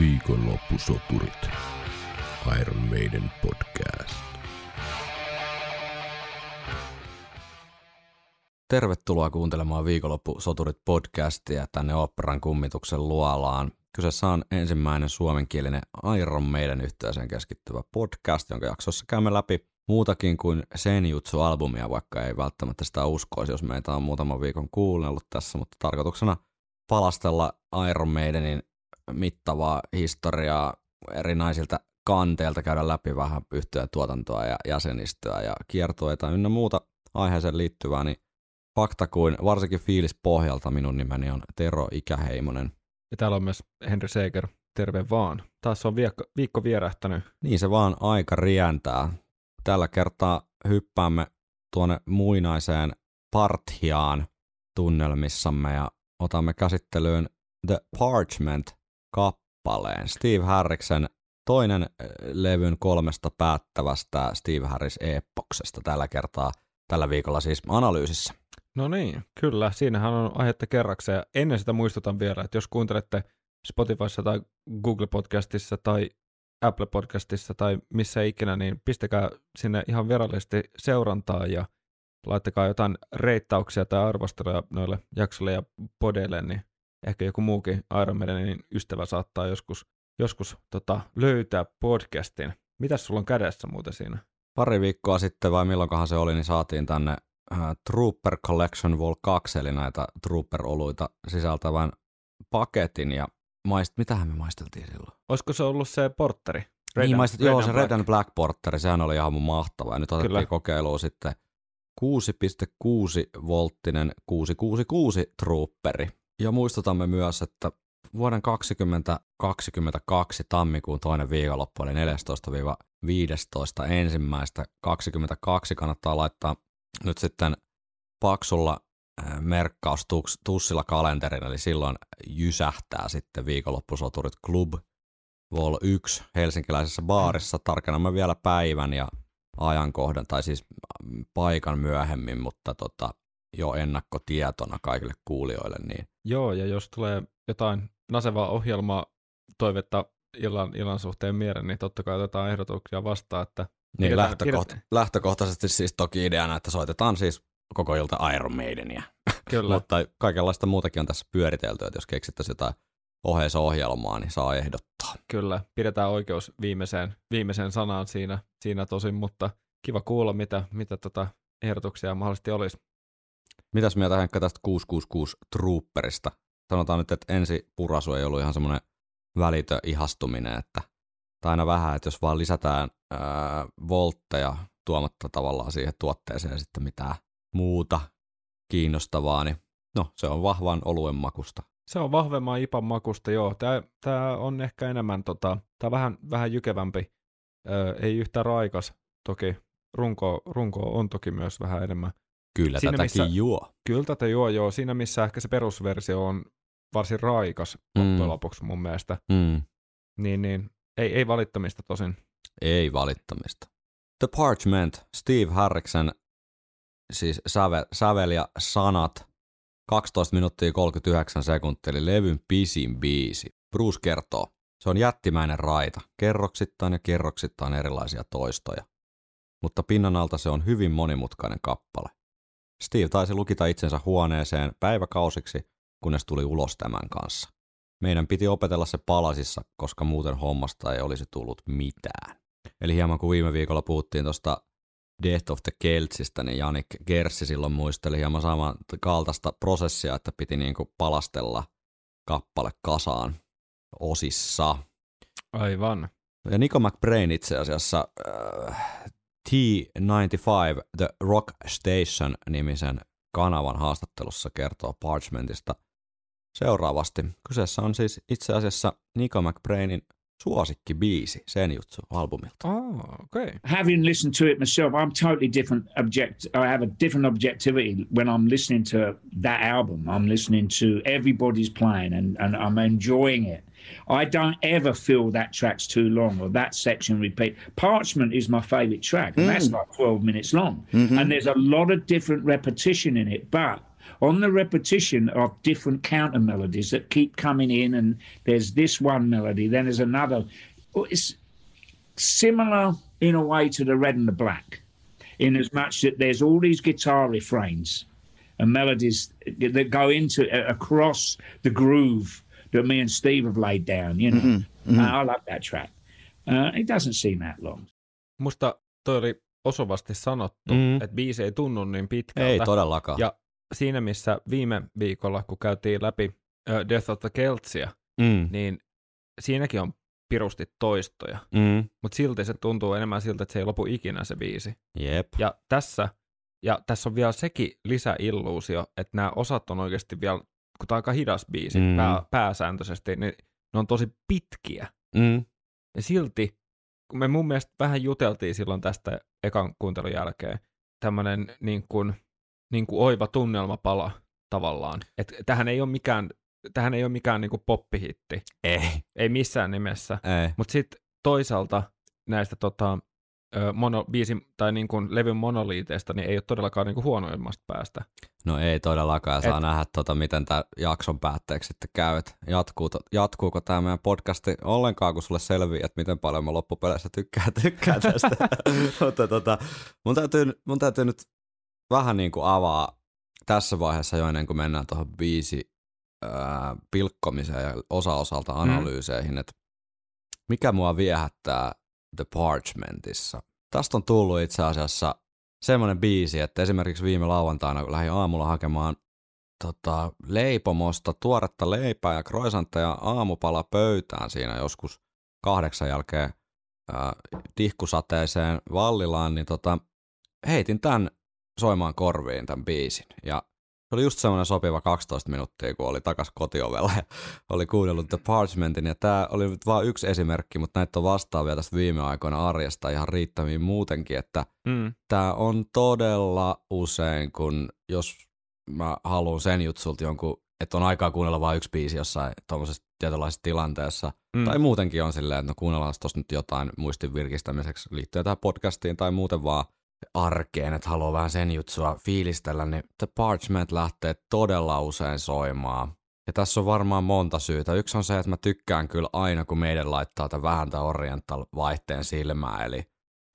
Viikonloppusoturit. Iron Maiden podcast. Tervetuloa kuuntelemaan Viikonloppusoturit podcastia tänne Operan kummituksen luolaan. Kyseessä on ensimmäinen suomenkielinen Iron Maiden yhteiseen keskittyvä podcast, jonka jaksossa käymme läpi muutakin kuin Senjutsu-albumia, vaikka ei välttämättä sitä uskoisi, jos meitä on muutaman viikon kuunnellut tässä, mutta tarkoituksena palastella Iron Maidenin mittavaa historiaa erinäisiltä kanteilta, käydä läpi vähän yhtyeen tuotantoa ja jäsenistöä ja kiertueita ynnä muuta aiheeseen liittyvää, niin fakta kuin varsinkin fiilispohjalta. Minun nimeni on Tero Ikäheimonen. Ja täällä on myös Henry Seeger, terve vaan. Taas on viikko vierähtänyt. Niin se vaan aika rientää. Tällä kertaa hyppäämme tuonne muinaiseen Parthiaan tunnelmissamme ja otamme käsittelyyn The Parchment-kappaleen. Steve Harriksen toinen levyn kolmesta päättävästä Steve Harris-epoksesta tällä kertaa, tällä viikolla siis analyysissä. No niin, kyllä. Siinähän on aihetta kerrakseen. Ennen sitä muistutan vielä, että jos kuuntelette Spotifyssa tai Google Podcastissa tai Apple Podcastissa tai missä ikinä, niin pistäkää sinne ihan virallisesti seurantaa ja laittakaa jotain reittauksia tai arvosteluja noille jaksoille ja podeille, niin ehkä joku muukin Iron Maidenin ystävä saattaa joskus löytää podcastin. Mitäs sulla on kädessä muuten siinä? Pari viikkoa sitten vai milloinkohan se oli, niin saatiin tänne Trooper Collection Vol. 2, eli näitä Trooper-oluita sisältävän paketin, ja mitähän me maisteltiin silloin? Olisiko se ollut se portteri? Se Red and Black portteri, sehän oli ihan mun mahtava, ja nyt otettiin kokeiluun sitten 6,6 volttinen 666 Trooperi. Ja muistutamme myös, että vuoden 2022 tammikuun toinen viikonloppu, eli 14.–15.1.2022 kannattaa laittaa nyt sitten paksulla merkkaustussilla kalenterin, eli silloin jysähtää sitten Viikonloppusoturit Club Vol 1 helsinkiläisessä baarissa. Tarkennamme vielä päivän ja ajankohdan, tai siis paikan myöhemmin, mutta jo ennakkotietona kaikille kuulijoille. Niin. Joo, ja jos tulee jotain nasevaa ohjelmaa toivetta illan suhteen mieleen, niin totta kai otetaan ehdotuksia vastaan, että niin, lähtökohtaisesti siis toki ideana, että soitetaan siis koko ilta Iron Maideniä. Kyllä. Mutta kaikenlaista muutakin on tässä pyöritelty, että jos keksittäisiin jotain oheisohjelmaa, niin saa ehdottaa. Kyllä, pidetään oikeus viimeiseen sanaan siinä tosin, mutta kiva kuulla, mitä ehdotuksia mahdollisesti olisi. Mitäs mieltä Henkka tästä 666 Trooperista? Sanotaan nyt, että ensi purasu ei ollut ihan semmoinen välitön ihastuminen, että tai aina vähän, että jos vaan lisätään voltteja tuomatta tavallaan siihen tuotteeseen sitten mitään muuta kiinnostavaa, niin no se on vahvan oluen makusta. Se on vahvemman ipan makusta, joo. Tää on ehkä enemmän, tää vähän jykevämpi, ei yhtään raikas, toki runko on toki myös vähän enemmän. Kyllä siinä, tätäkin missä, juo. Kyllä tätä juo, joo. Siinä missä ehkä se perusversio on varsin raikas loppujen lopuksi mun mielestä. Mm. Niin. Ei valittamista tosin. Ei valittamista. The Parchment, Steve Harriksen, siis sävel ja sanat, 12 minuuttia 39 sekuntia, eli levyn pisin biisi. Bruce kertoo, se on jättimäinen raita, kerroksittain erilaisia toistoja, mutta pinnan alta se on hyvin monimutkainen kappale. Steve taisi lukita itsensä huoneeseen päiväkausiksi, kunnes tuli ulos tämän kanssa. Meidän piti opetella se palasissa, koska muuten hommasta ei olisi tullut mitään. Eli hieman kun viime viikolla puhuttiin tuosta Death of the Keltsistä, niin Janick Gers silloin muisteli hieman saman kaltaista prosessia, että piti niinku palastella kappale kasaan osissa. Aivan. Ja Nicko McBrain itse asiassa T95 the rock station -nimisen kanavan haastattelussa kertoo Parchmentista seuraavasti. Kyseessä on siis itse asiassa Nicko McBrainin suosikkibiisi Senjutsu-albumilta. Oh, okay. Having listened to it myself, I'm totally different. I have a different objectivity when I'm listening to that album. I'm listening to everybody's playing and I'm enjoying it. I don't ever feel that track's too long or that section repeat. Parchment is my favorite track, and that's like 12 minutes long. Mm-hmm. And there's a lot of different repetition in it, but on the repetition of different counter melodies that keep coming in, and there's this one melody, then there's another. It's similar in a way to the Red and the Black, in as much that there's all these guitar refrains and melodies that go into across the groove that me and Steve have laid down, you know. Mm-hmm, mm-hmm. I love that track. It doesn't seem that long. Musta toi oli osuvasti sanottu, että biisi ei tunnu niin pitkältä. Ei todellakaan. Ja siinä, missä viime viikolla, kun käytiin läpi Death of the Keltsia, niin siinäkin on pirusti toistoja. Mutta silti se tuntuu enemmän siltä, että se ei lopu ikinä se biisi. Jep. Ja tässä on vielä sekin lisäilluusio, että nämä osat on oikeasti vielä, kun tämä on aika hidas biisi pääsääntöisesti, niin ne on tosi pitkiä. Ja silti, kun me mun mielestä vähän juteltiin silloin tästä ekan kuuntelun jälkeen, tämmöinen niin kuin oiva tunnelmapala tavallaan. Että tähän ei ole mikään niin kuin poppihitti. Ei missään nimessä. Mutta sitten toisaalta näistä levyn monoliiteista niin ei ole todellakaan niin kuin huonoimmasta päästä. No ei todellakaan. Saa nähdä, miten tämä jakson päätteeksi sitten käy. Jatkuuko tämä meidän podcasti ollenkaan, kun sulle selviää, että miten paljon mä loppupeleissä tykkään tästä. Mutta mun täytyy nyt vähän niin kuin avaa tässä vaiheessa jo ennen kuin mennään tuohon biisi pilkkomiseen ja osalta analyyseihin, että mikä mua viehättää The Parchmentissa. Tästä on tullut itse asiassa semmoinen biisi, että esimerkiksi viime lauantaina, kun lähdin aamulla hakemaan leipomosta tuoretta leipää ja croissantteja aamupala pöytään siinä joskus 8 jälkeen tihkusateeseen Vallilaan, niin heitin tämän soimaan korviin tämän biisin. Ja se oli just semmoinen sopiva 12 minuuttia, kun oli takas kotiovella ja oli kuunnellut The Parchmentin. Ja tämä oli nyt vain yksi esimerkki, mutta näitä on vastaavia tästä viime aikoina arjesta ihan riittämiin muutenkin, että tämä on todella usein, kun jos mä haluan sen jutsulta jonkun, että on aikaa kuunnella vain yksi biisi jossain tuollaisessa tietynlaisessa tilanteessa, tai muutenkin on silleen, että no kuunnellaan tuossa nyt jotain muistin virkistämiseksi liittyen tähän podcastiin tai muuten vaan arkeen, että haluaa vähän sen jutsua fiilistellä, niin The Parchment lähtee todella usein soimaan. Ja tässä on varmaan monta syytä. Yksi on se, että mä tykkään kyllä aina, kun meidän laittaa tämän vähän tämän oriental-vaihteen silmään.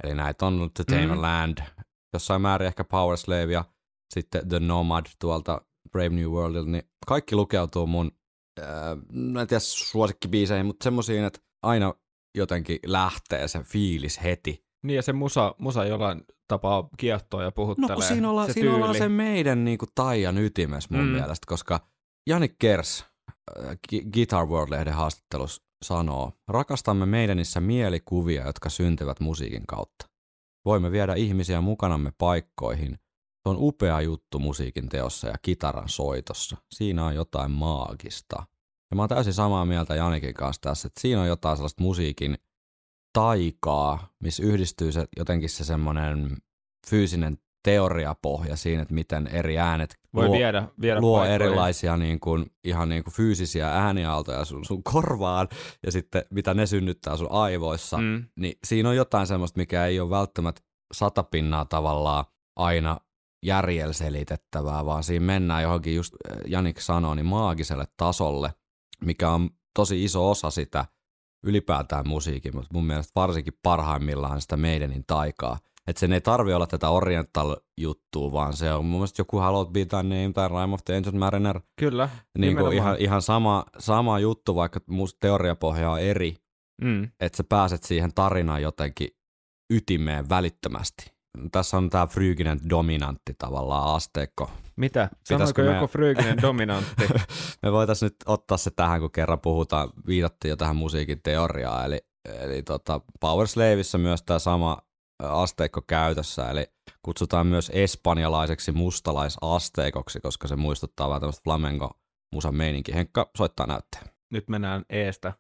Eli näitä on The Tame of Land, jossain määrin ehkä Powerslave ja sitten The Nomad tuolta Brave New Worldilta, niin kaikki lukeutuu mun, en tiedä suosikkibiiseihin, mutta semmoisiin, että aina jotenkin lähtee se fiilis heti. Niin ja se musa jollain tapaa kiehtoo ja puhuttelee. No kun siinä ollaan se meidän niin kuin taian ytimessä mun mielestä, koska Janick Gers Guitar World-lehden haastattelussa sanoo, rakastamme Maidenissä mielikuvia, jotka syntyvät musiikin kautta. Voimme viedä ihmisiä mukanamme paikkoihin. Se on upea juttu musiikin teossa ja kitaran soitossa. Siinä on jotain maagista. Ja mä oon täysin samaa mieltä Janikin kanssa tässä, että siinä on jotain sellaista musiikin taikaa, missä yhdistyy se jotenkin se semmoinen fyysinen teoriapohja siinä, että miten eri äänet luo erilaisia niin kuin, ihan niin kuin fyysisiä ääniaaltoja sun korvaan ja sitten mitä ne synnyttää sun aivoissa, niin siinä on jotain semmoista, mikä ei ole välttämättä 100% tavallaan aina järjellä selitettävää, vaan siinä mennään johonkin just Janick sanoi, niin maagiselle tasolle, mikä on tosi iso osa sitä ylipäätään musiikin, mutta mun mielestä varsinkin parhaimmillaan sitä Maidenin taikaa. Että sen ei tarvi olla tätä oriental-juttua, vaan se on mun mielestä joku Hallowed Be Thy Name tai Rime of the Ancient Mariner. Kyllä, niin kuin ihan sama juttu, vaikka teoriapohja on eri, että sä pääset siihen tarinaan jotenkin ytimeen välittömästi. Tässä on tämä fryyginen dominantti tavallaan asteikko. Mitä? Sanoiko joku fryyginen dominantti? Me voitaisiin nyt ottaa se tähän, kun kerran viitattiin jo tähän musiikin teoriaan. Eli Powerslaveissa myös tämä sama asteikko käytössä, eli kutsutaan myös espanjalaiseksi mustalaisasteikoksi, koska se muistuttaa vähän tämmöistä flamenco-musan meininkiä. Henkka soittaa näytteen. Nyt mennään eestä.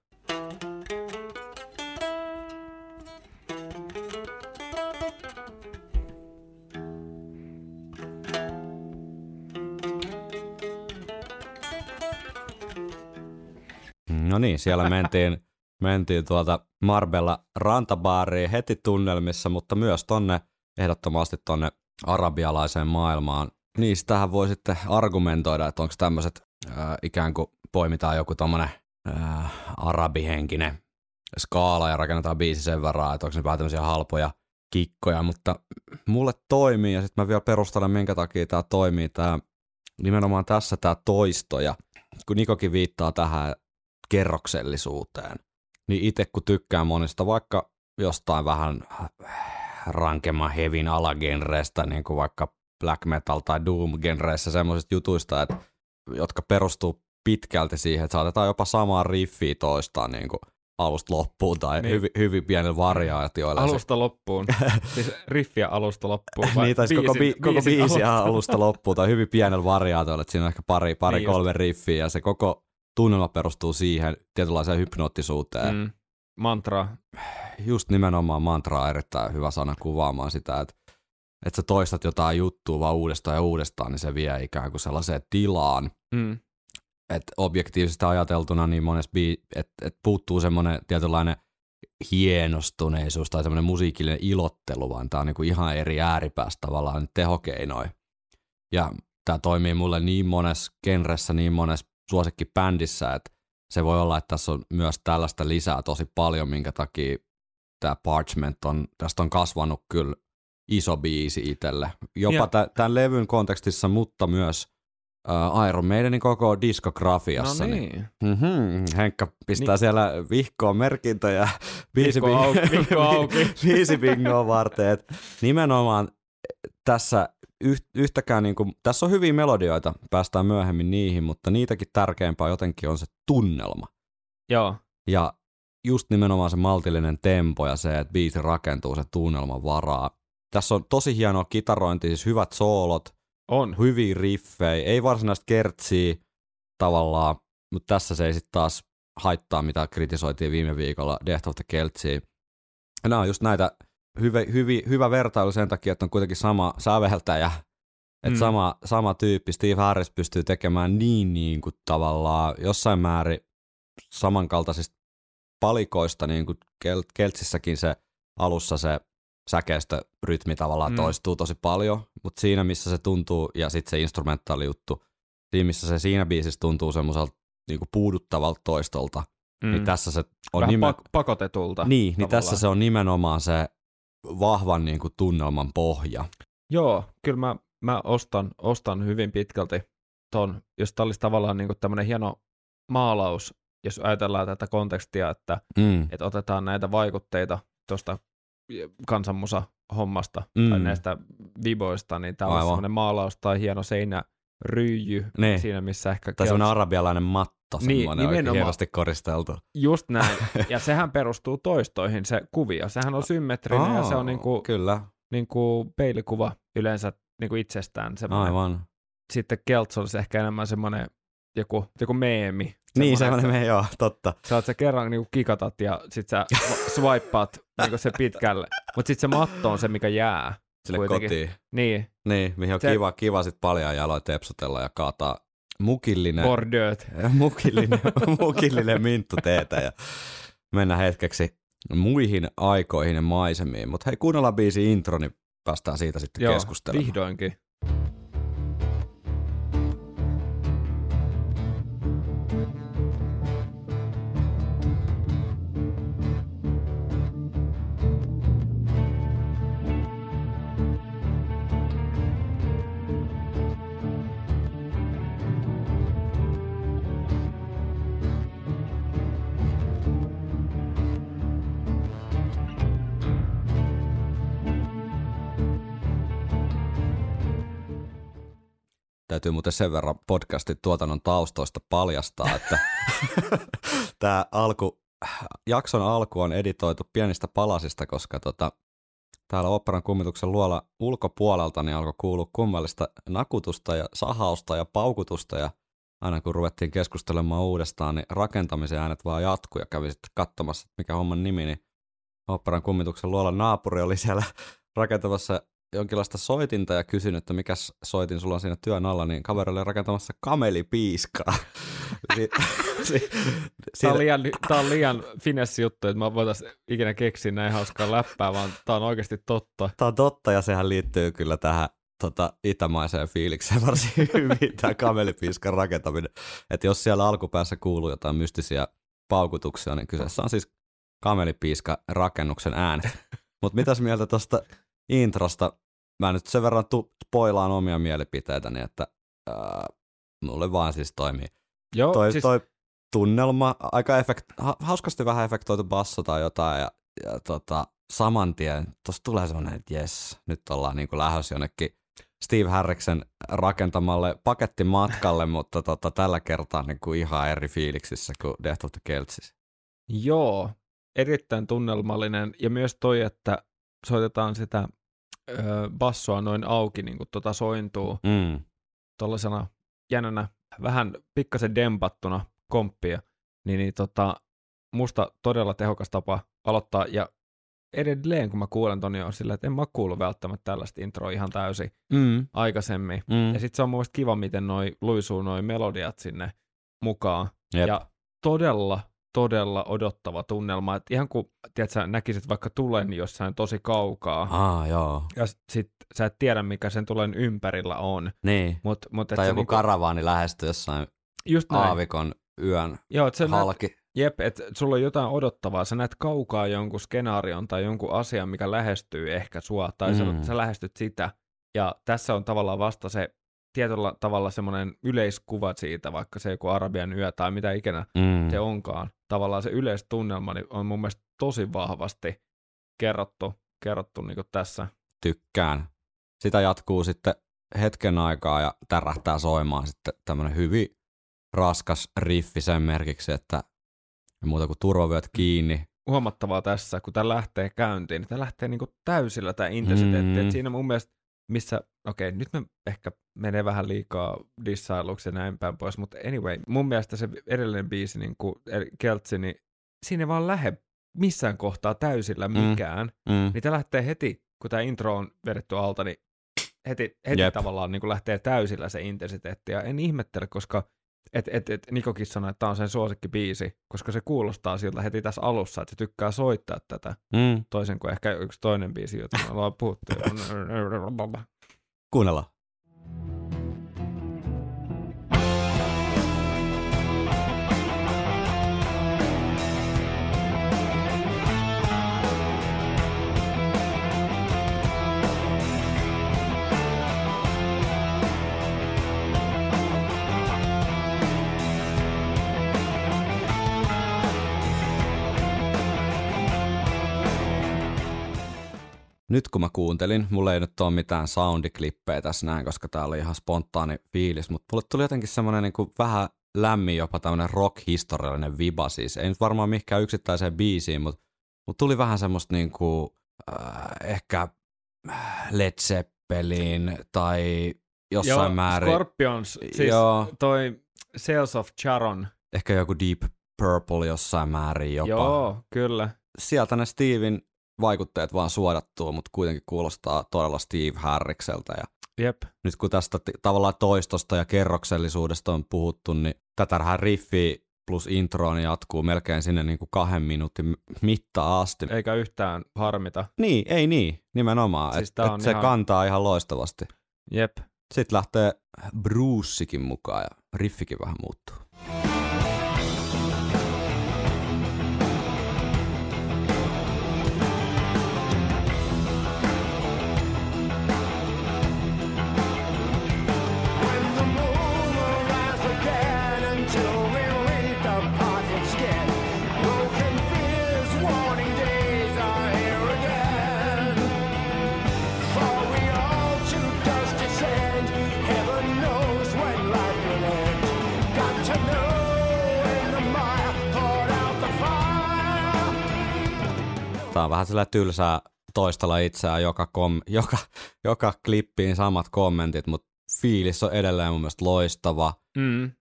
No niin, siellä mentiin tuolta Marbella rantabaariin heti tunnelmissa, mutta myös ehdottomasti tonne arabialaiseen maailmaan niistähän voi sitten argumentoida, että onko tämmöiset ikään kuin poimitaan joku tommonen arabihenkinen skaala ja rakennetaan biisi sen verran, että onko ne vähän tämmöisiä halpoja kikkoja, mutta mulle toimii ja sitten mä vielä perustelen, minkä takia tämä toimii, tämä nimenomaan tässä tämä toisto ja kun Nikokin viittaa tähän kerroksellisuuteen, niin itse kun tykkään monista vaikka jostain vähän rankemman hevin alagenreistä, niin kuin vaikka black metal tai doom-genreissä semmoisista jutuista, että, jotka perustuu pitkälti siihen, että saatetaan jopa samaa riffiä toistaa niin kuin alusta loppuun tai niin. hyvin pienillä variaatioilla. Alusta loppuun, siis riffiä alusta loppuun. Niin, tai koko biisiä alusta loppuun tai hyvin pienellä variaatioilla, että siinä on ehkä pari kolme riffiä ja se koko tunnelma perustuu siihen tietynlaiseen hypnoottisuuteen. Mm. Mantra. Just nimenomaan mantra on erittäin hyvä sana kuvaamaan sitä, että sä toistat jotain juttua vaan uudestaan ja uudestaan, niin se vie ikään kuin sellaiseen tilaan. Mm. Että objektiivisesti ajateltuna niin monessa että puuttuu semmoinen tietynlainen hienostuneisuus tai semmoinen musiikillinen ilottelu, vaan tämä on niinku ihan eri ääripäässä tavallaan tehokeinoja. Ja tämä toimii mulle niin monessa genressä, niin monessa suosikkibändissä, että se voi olla, että tässä on myös tällaista lisää tosi paljon, minkä takia tämä Parchment on, tästä on kasvanut kyllä iso biisi itselle. Jopa tämän levyn kontekstissa, mutta myös Iron Maidenin koko diskografiassa. No niin. Henkka pistää siellä vihkoon merkintöjä biisi bingoa varten. Et nimenomaan tässä yhtäkään, niin kuin, tässä on hyviä melodioita, päästään myöhemmin niihin, mutta niitäkin tärkeämpää jotenkin on se tunnelma. Joo. Ja just nimenomaan se maltillinen tempo ja se, että biisi rakentuu se tunnelman varaa. Tässä on tosi hienoa kitarointia, siis hyvät soolot, on hyviä riffejä, ei varsinaista kertsiä tavallaan, mutta tässä se ei sitten taas haittaa, mitä kritisoitiin viime viikolla Death of the Keltoi. Nämä on just näitä hyvä vertailu sen takia, että on kuitenkin sama säveltäjä, että sama tyyppi Steve Harris pystyy tekemään niin kuin tavallaan jossain määrin samankaltaisista palikoista, niin kuin Keltsissäkin se alussa se säkeistörytmi tavallaan toistuu tosi paljon, mutta siinä missä se tuntuu, ja sitten se instrumentaali juttu, siinä missä se siinä biisissä tuntuu semmoiselta niinku puuduttavalta toistolta, niin tässä se on pakotetulta. Niin tässä se on nimenomaan se vahvan niinku tunnelman pohja. Joo, kyllä mä ostan hyvin pitkälti ton, jos tää olisi tavallaan niinku tämmönen hieno maalaus, jos ajatellaan tätä kontekstia, että et otetaan näitä vaikutteita tuosta kansanmusa-hommasta tai näistä viboista, niin tämä on semmoinen maalaus tai hieno seinäryijy niin. Siinä, missä ehkä... Tai semmoinen arabialainen matto, semmoinen oikein hienosti koristeltu. Just näin. Ja sehän perustuu toistoihin, se kuvio. Sehän on symmetrinen ja se on niinku peilikuva yleensä niinku itsestään. Aivan. Sitten Kelts olisi ehkä enemmän semmoinen joku meemi. Niin, semmoinen meemi, joo, totta. Sä kerran niinku kikatat ja sit sä swippaat niinku se pitkälle. Mut sit se matto on se, mikä jää. Sille kuitenkin. Kotiin. Niin, mihin on kiva sit paljaan jaloin tepsutella ja kaataa mukillinen. Bordeöt. Mukillinen minttuteetä ja mennä hetkeksi muihin aikoihin ja maisemiin. Mut hei, kuunnellaan biisi intro, niin päästään siitä sitten keskustelemaan. Joo, vihdoinkin. Täytyy muuten sen verran podcastin tuotannon taustoista paljastaa, että tämä jakson alku on editoitu pienistä palasista, koska täällä Operan kummituksen luola ulkopuolelta niin alkoi kuulua kummallista nakutusta ja sahausta ja paukutusta ja aina kun ruvettiin keskustelemaan uudestaan, niin rakentamisen äänet vaan jatkuu ja kävi sitten katsomassa, mikä homman nimi, niin Operan kummituksen luolan naapuri oli siellä rakentamassa jonkinlaista soitinta ja kysyn, että mikäs soitin sulla on siinä työn alla, niin kaveri oli rakentamassa kamelipiiskaa. Tää on liian finessi juttu, että mä voitaisiin ikinä keksiä näin hauskaa läppää, vaan tää on oikeasti totta. Tää on totta ja sehän liittyy kyllä tähän itämaiseen fiilikseen varsin hyvin tämä kamelipiiskan rakentaminen. Että jos siellä alkupäässä kuuluu jotain mystisiä paukutuksia, niin kyseessä on siis kamelipiiska rakennuksen ääni. Mutta mitäs mieltä tuosta introsta? Mä nyt sen verran spoilaan omia mielipiteitäni, että mulle vaan siis toimii. Joo, toi tunnelma, aika hauskasti vähän efektoitu basso tai jotain ja saman tien tuossa tulee semmoinen, että jes, nyt ollaan niin kuin lähdössä jonnekin Steve Harriksen rakentamalle pakettimatkalle, mutta tällä kertaa niin kuin ihan eri fiiliksissä kuin Death of the Keltsis. Joo, erittäin tunnelmallinen ja myös toi, että soitetaan sitä bassoa noin auki, niin kuin sointuu tuollaisena jännänä, vähän pikkasen dempattuna komppia, niin musta todella tehokas tapa aloittaa ja edelleen, kun mä kuulen ton, niin on sillä, että en mä kuullut välttämättä tällaista introa ihan täysin aikaisemmin. Ja sit se on mun mielestä kiva, miten luisuu noi melodiat sinne mukaan. Jep. Ja todella odottava tunnelma. Et ihan kun sä näkisit vaikka tulen jossain tosi kaukaa. Joo. Ja sit sä et tiedä, mikä sen tulen ympärillä on. Niin. Tai joku karavaani lähestyy jossain aavikon yön halki. Jep, että sulla on jotain odottavaa. Sä näet kaukaa jonkun skenaarion tai jonkun asian, mikä lähestyy ehkä sua, tai sä lähestyt sitä. Ja tässä on tavallaan vasta se tietyllä tavalla semmoinen yleiskuva siitä, vaikka se joku Arabian yö tai mitä ikinä se onkaan. Tavallaan se yleistunnelma niin on mun mielestä tosi vahvasti kerrottu niin kuin tässä. Tykkään. Sitä jatkuu sitten hetken aikaa ja tärähtää soimaan sitten tämmöinen hyvin raskas riffi sen merkiksi, että ja muuta kuin turvavyöt kiinni. Huomattavaa tässä, kun tämä lähtee käyntiin, niin tämä lähtee niin kuin täysillä tämä intensiteetti. Et siinä mun mielestä, missä, nyt me ehkä menee vähän liikaa dissailuksi ja näin päin pois, mutta anyway, mun mielestä se edellinen biisi, niin kuin Keltsi, niin siinä ei vaan lähde missään kohtaa täysillä mikään. Niin tämä lähtee heti, kun tämä intro on vedetty alta, niin heti tavallaan niin kuin lähtee täysillä se intensiteetti. Ja en ihmettele, koska Nikokin sanoi, että tämä on sen suosikkibiisi, koska se kuulostaa siltä heti tässä alussa, että se tykkää soittaa tätä toisen kuin ehkä yksi toinen biisi, jota me ollaan puhuttu. Kuunnellaan. Nyt kun mä kuuntelin, mulla ei nyt ole mitään soundiklippejä tässä näin, koska tää oli ihan spontaani fiilis, mutta mulle tuli jotenkin semmoinen niin vähän lämmin jopa tämmönen rock-historiallinen viba siis. Ei nyt varmaan mihinkään yksittäiseen biisiin, mutta tuli vähän semmoista niin kuin, ehkä Led Zeppelin tai jossain määrin. Scorpions, siis toi Sales of Charon. Ehkä joku Deep Purple jossain määrin jopa. Joo, kyllä. Sieltä ne Steven vaikutteet vaan suodattuu, mutta kuitenkin kuulostaa todella Steve Harrikseltä. Nyt kun tästä tavallaan toistosta ja kerroksellisuudesta on puhuttu, niin tätähän riffiä plus introon niin jatkuu melkein sinne niin kuin 2 minuutin mittaan asti. Eikä yhtään harmita. Niin, ei niin, nimenomaan. Siis et se kantaa ihan loistavasti. Jep. Sitten lähtee Brucekin mukaan ja riffikin vähän muuttuu. Tämä on vähän sillä tylsää toistella itseään joka klippiin samat kommentit, mutta fiilis on edelleen mun mielestä loistava.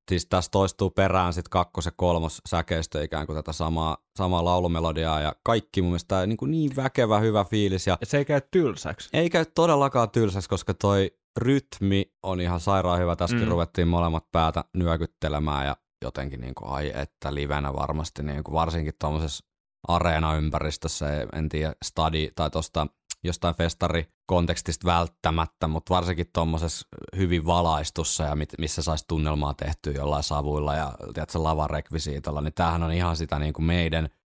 Siis tässä toistuu perään sitten 2. ja 3. säkeistö ikään kuin tätä samaa laulumelodiaa ja kaikki mun mielestä niin väkevä hyvä fiilis. Ja se ei käy tylsäksi. Ei käy todellakaan tylsäksi, koska toi rytmi on ihan sairaan hyvä. Tässäkin ruvettiin molemmat päätä nyökyttelemään ja jotenkin ai että livenä varmasti varsinkin tuollaisessa areenaympäristössä, en tiedä, stadi tai tuosta jostain festarikontekstista välttämättä, mutta varsinkin tuommoisessa hyvin valaistussa ja missä saisi tunnelmaa tehtyä jollain savuilla ja tiedätkö, lavarekvisiitolla, niin tämähän on ihan sitä niin kuin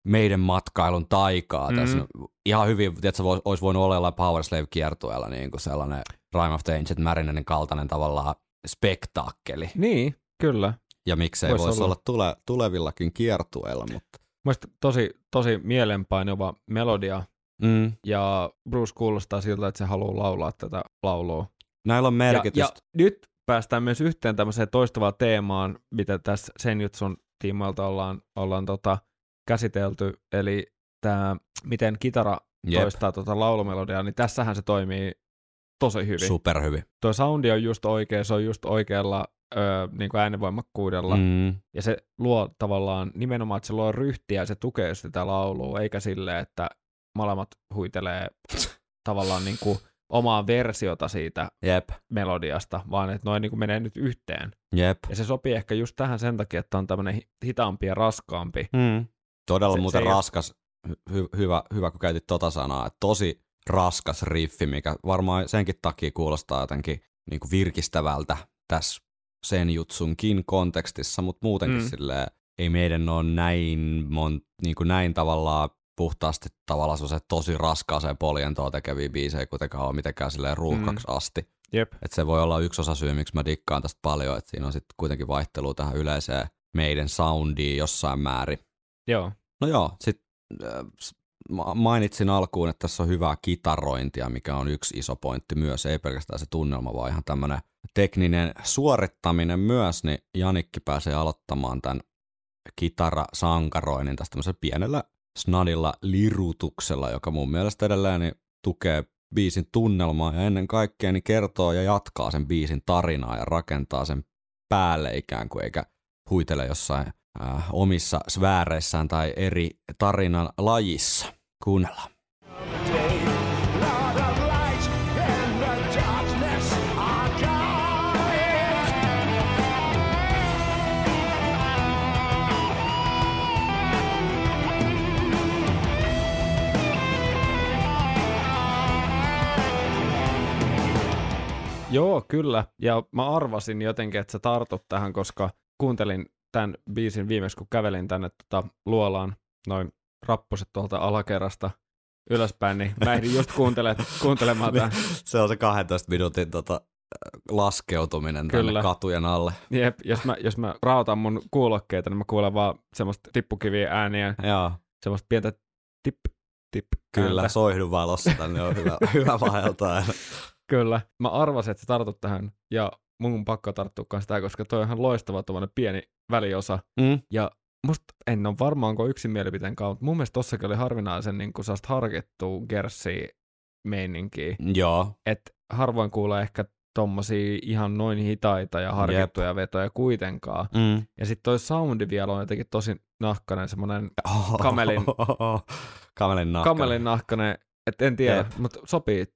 meidän matkailun taikaa. Mm-hmm. Tässä ihan hyvin, tiedätkö, olisi voinut olla jollain Powerslave-kiertueella niin kuin sellainen Rime of the Ancient Mariner kaltainen tavallaan spektaakkeli. Niin, kyllä. Ja miksei voisi olla tulevillakin kiertueilla, mutta... Mielestäni tosi mielenpainuva melodia, ja Bruce kuulostaa siltä, että se haluaa laulaa tätä laulua. Näillä on merkitystä. Ja nyt päästään myös yhteen tämmöiseen toistavaan teemaan, mitä tässä Senjutsun tiimoilta ollaan käsitelty, eli tämä, miten kitara toistaa tuota laulumelodiaa, niin tässähän se toimii tosi hyvin. Superhyvin. Tuo soundi on just oikea, se on just oikealla niin kuin äänenvoimakkuudella, ja se luo tavallaan nimenomaan, että se luo ryhtiä ja se tukee sitä laulua, eikä silleen, että molemmat huitelee tavallaan niin kuin omaa versiota siitä melodiasta, vaan että noin niin kuin menee nyt yhteen. Jep. Ja se sopii ehkä just tähän sen takia, että on tämmöinen hitaampi ja raskaampi. Todella se, muuten se raskas, hyvä kun käytit tota sanaa, että tosi raskas riffi, mikä varmaan senkin takia kuulostaa jotenkin niin kuin virkistävältä tässä Senjutsunkin kontekstissa, mutta muutenkin silleen, ei meidän ole näin tavallaan puhtaasti tavallaan semmoiseen tosi raskaaseen poljentoa tekeviä biisejä kuitenkaan ole mitenkään silleen ruuhkaksi asti. Jep. Et se voi olla yksi osa syy, miksi mä dikkaan tästä paljon, että siinä on sitten kuitenkin vaihtelua tähän yleiseen meidän soundiin jossain määrin. Joo. No joo, sitten mainitsin alkuun, että tässä on hyvää kitarointia, mikä on yksi iso pointti myös, ei pelkästään se tunnelma, vaan ihan tämmöinen tekninen suorittaminen myös, niin Janikki pääsee aloittamaan tämän kitarasankaroinnin tästä tämmöisellä pienellä snadilla lirutuksella, joka mun mielestä edelleen niin tukee biisin tunnelmaa ja ennen kaikkea niin kertoo ja jatkaa sen biisin tarinaa ja rakentaa sen päälle ikään kuin, eikä huitele jossain omissa sfääreissään tai eri tarinan lajissa. Kuunnellaan. Joo, kyllä. Ja mä arvasin jotenkin, että sä tartut tähän, koska kuuntelin tämän biisin viimeksi, kun kävelin tänne luolaan noin rappuset tuolta alakerrasta ylöspäin, niin mä ehdin just kuuntelemaan tämän. Se on se 12 minuutin laskeutuminen tänne katujen alle. Jep, jos mä rautan mun kuulokkeita, niin mä kuulen vaan semmoista tippukivien ääniä, semmoista pientä tip. Kyllä, soihdun valossa tänne on hyvä vaeltaa. Kyllä. Mä arvasin, että sä tartut tähän ja mun pakko tarttua sitä, koska toi on ihan loistava tuommoinen pieni väliosa. Ja musta en ole varmaanko yksin mielipiteen kanssa, mutta mun mielestä tossakin oli harvinaisen niin kun saasta harkittua Gersi-meininkiä. Joo. Että harvoin kuulee ehkä tommosia ihan noin hitaita ja harkittuja vetoja kuitenkaan. Ja sit toi soundi vielä on jotenkin tosi nahkainen, semmonen kamelin nahkainen, että en tiedä, mutta sopii.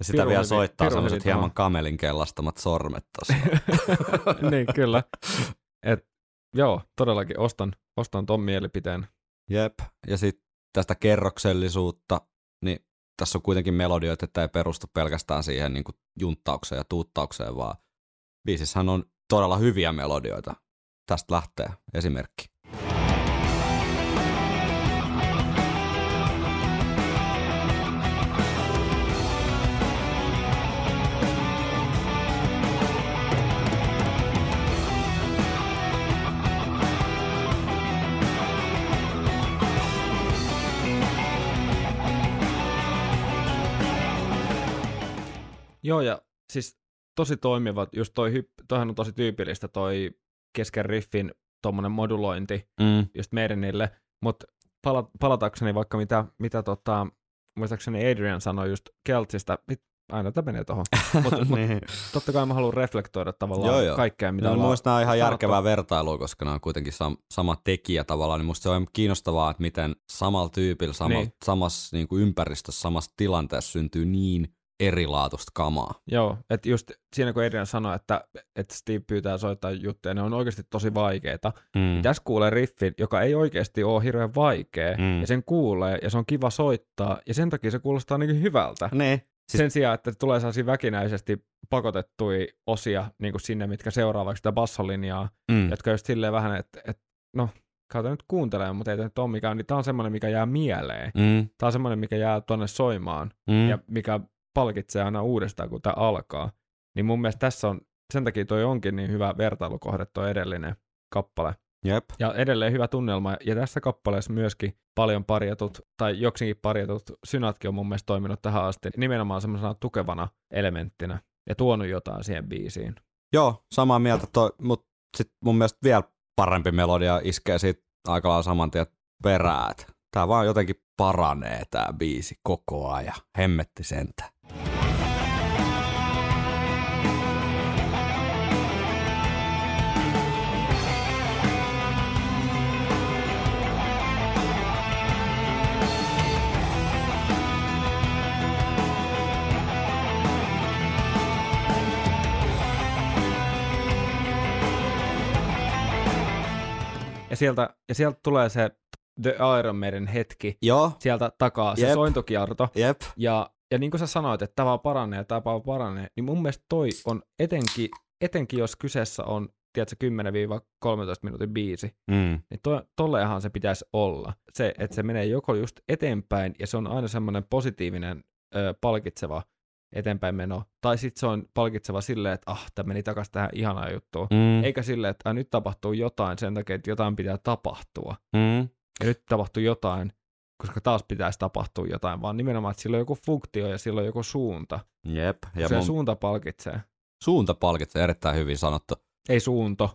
Ja sitä vielä soittaa sellaiset hieman kamelin kellastamat sormet tuossa. Niin, kyllä. Et, joo, todellakin ostan ton mielipiteen. Jep, ja sitten tästä kerroksellisuutta, niin tässä on kuitenkin melodioita, että ei perustu pelkästään siihen niin kuin junttaukseen ja tuuttaukseen, vaan biisissähän on todella hyviä melodioita. Tästä lähtee esimerkki. Joo, ja siis tosi toimiva, just toihan on tosi tyypillistä toi kesken riffin tommonen modulointi just Maidenille, mutta palatakseni vaikka mitä muistaakseni Adrian sanoi just Keltsistä, aina tämä menee tohon, mutta niin. Totta kai mä haluan reflektoida tavallaan kaikkea, mitä ollaan. Musta nämä on ihan järkevää vertailua, koska nämä on kuitenkin sama tekijä tavallaan, niin musta se on kiinnostavaa, että miten samalla tyypillä, samassa niin kuin ympäristössä, samassa tilanteessa syntyy niin erilaatuista kamaa. Joo, että just siinä kun Adrian sanoi, että Steve pyytää soittaa juttuja, ne on oikeasti tosi vaikeita. Mm. Tässä kuulee riffin, joka ei oikeasti ole hirveän vaikea, ja sen kuulee, ja se on kiva soittaa, ja sen takia se kuulostaa niin hyvältä. Ne. Siis... Sen sijaan, että tulee sellaisia väkinäisesti pakotettuja osia niin kuin sinne, mitkä seuraavaksi sitä bassolinjaa, jotka just silleen vähän, että no... Kautta nyt kuuntelemaan, mutta ei tämä nyt ole mikään, niin tämä on semmoinen, mikä jää mieleen. Tämä on semmoinen, mikä jää tuonne soimaan ja mikä palkitsee aina uudestaan, kun tämä alkaa. Niin mun mielestä tässä on, sen takia toi onkin niin hyvä vertailukohde, toi edellinen kappale. Jep. Ja edelleen hyvä tunnelma. Ja tässä kappaleessa myöskin paljon parjatut, tai joksinkin parjatut synatkin on mun mielestä toiminut tähän asti nimenomaan semmoisena tukevana elementtinä ja tuonut jotain siihen biisiin. Joo, samaa mieltä toi, mutta sitten mun mielestä vielä parempi melodia iskee siitä aika lailla saman tien peräät. Tää vaan jotenkin paranee tää biisi koko ajan. Hemmetti sentään. Ja sieltä tulee se The Iron Maiden hetki. Joo. Sieltä takaa se sointukierto. Jep. Ja niin kuin sä sanoit, että tämä vaan paranee, niin mun mielestä toi on etenkin jos kyseessä on, tiedätkö, 10-13 minuutin biisi, niin tolleahan se pitäisi olla. Se, että se menee joko just eteenpäin, ja se on aina semmoinen positiivinen, palkitseva eteenpäin meno, tai sitten se on palkitseva silleen, että tämä meni takaisin tähän ihanaan juttuun, eikä silleen, että nyt tapahtuu jotain sen takia, että jotain pitää tapahtua, ja nyt tapahtuu jotain, koska taas pitäisi tapahtua jotain, vaan nimenomaan, että sillä on joku funktio ja sillä on joku suunta. Jep. Ja se suunta palkitsee. Suunta palkitsee, erittäin hyvin sanottu. Ei suunto.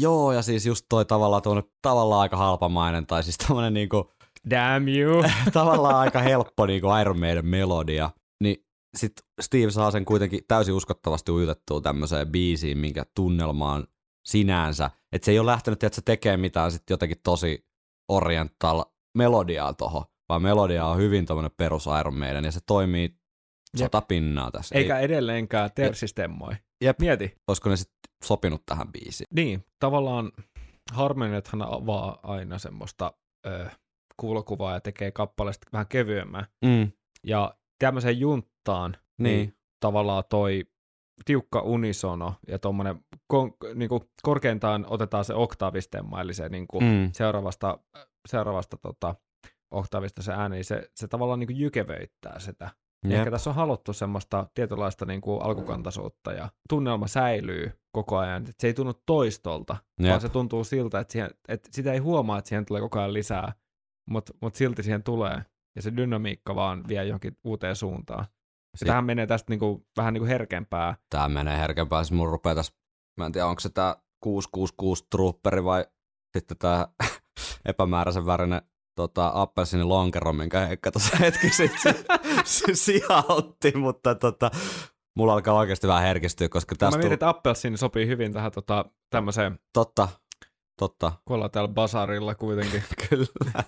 Joo, ja siis just toi tavallaan aika halpamainen, tai siis tämmönen niinku damn you. Tavallaan aika helppo niin kuin Iron Maiden melodia. Niin sit Steve saa sen kuitenkin täysin uskottavasti ujutettua tämmöiseen biisiin, minkä tunnelmaan sinänsä. Että se ei ole lähtenyt, että se tekee mitään sit jotenkin tosi oriental melodiaa tohon, vaan melodia on hyvin tommoinen perus Iron Maiden, ja se toimii 100% tässä. Eikä edelleenkään tersistemmoi. Jep. Mieti. Olisiko ne sit sopinut tähän biisiin? Niin, tavallaan harmoniathan avaa aina semmoista... kuulokuvaa ja tekee kappaleesta vähän kevyemmän. Ja tämmöiseen junttaan niin tavallaan toi tiukka unisono ja tuommoinen niinku korkeintaan otetaan se oktaavistema, eli se niinku seuraavasta oktaavista se ääni, se tavallaan niinku jykevöittää sitä. Jep. Ehkä tässä on haluttu semmoista tietynlaista niinku alkukantaisuutta ja tunnelma säilyy koko ajan. Et se ei tunnu toistolta, vaan se tuntuu siltä, että sitä ei huomaa, että siihen tulee koko ajan lisää. Mutta silti siihen tulee, ja se dynamiikka vaan vie johonkin uuteen suuntaan. Tähän menee tästä niinku, vähän niinku herkempää. Tämä menee herkempää, siis mun rupeaa tässä, mä en tiedä onko se tämä 666 Trooperi vai sitten tämä epämääräisen värinen appelsinin lonkero, minkä Heikka tuossa hetki sitten sijautti, mutta mulla alkaa oikeasti vähän herkistyä, koska tästä... Mä mietin, että appelsiini sopii hyvin tähän tämmöiseen... Totta. Kun ollaan täällä basarilla kuitenkin. Kyllä.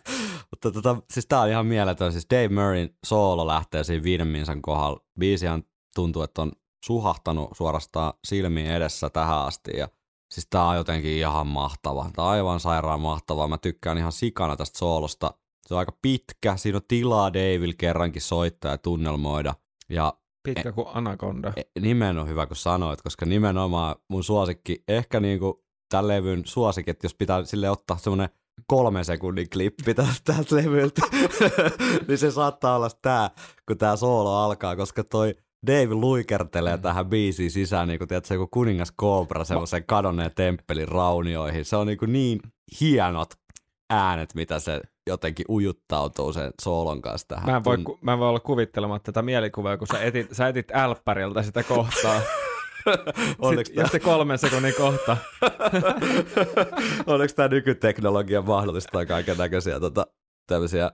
Mutta siis tää on ihan mieletön. Siis Dave Murrayn soolo lähtee siinä 5 minsan kohdalla. Biisihan tuntuu, että on suhahtanut suorastaan silmiin edessä tähän asti. Ja siis tää on jotenkin ihan mahtava. Tää on aivan sairaan mahtavaa. Mä tykkään ihan sikana tästä soolosta. Se on aika pitkä. Siinä on tilaa Davelle kerrankin soittaa ja tunnelmoida. Ja pitkä kuin Anaconda. Nimen on hyvä, kun sanoit, koska nimenomaan mun suosikki ehkä niinku... Tämän levyn suosikit, jos pitää sille ottaa semmoinen 3 sekunnin klippi tältä levyltä, niin se saattaa olla tämä, kun tämä soolo alkaa, koska toi Dave luikertelee tähän biisiin sisään, niin kuin tiedätkö, joku kuningas Cobra semmoisen kadonneen temppelin raunioihin. Se on niin hienot äänet, mitä se jotenkin ujuttautuu sen soolon kanssa tähän. Mä en voi olla kuvittelematta tätä mielikuvaa, kun sä etit älppäriltä sitä kohtaa. Onneksi se 3 sekunnin kohta. Onneksi tämä nykyteknologia mahdollistaa kaiken näköisiä tämmöisiä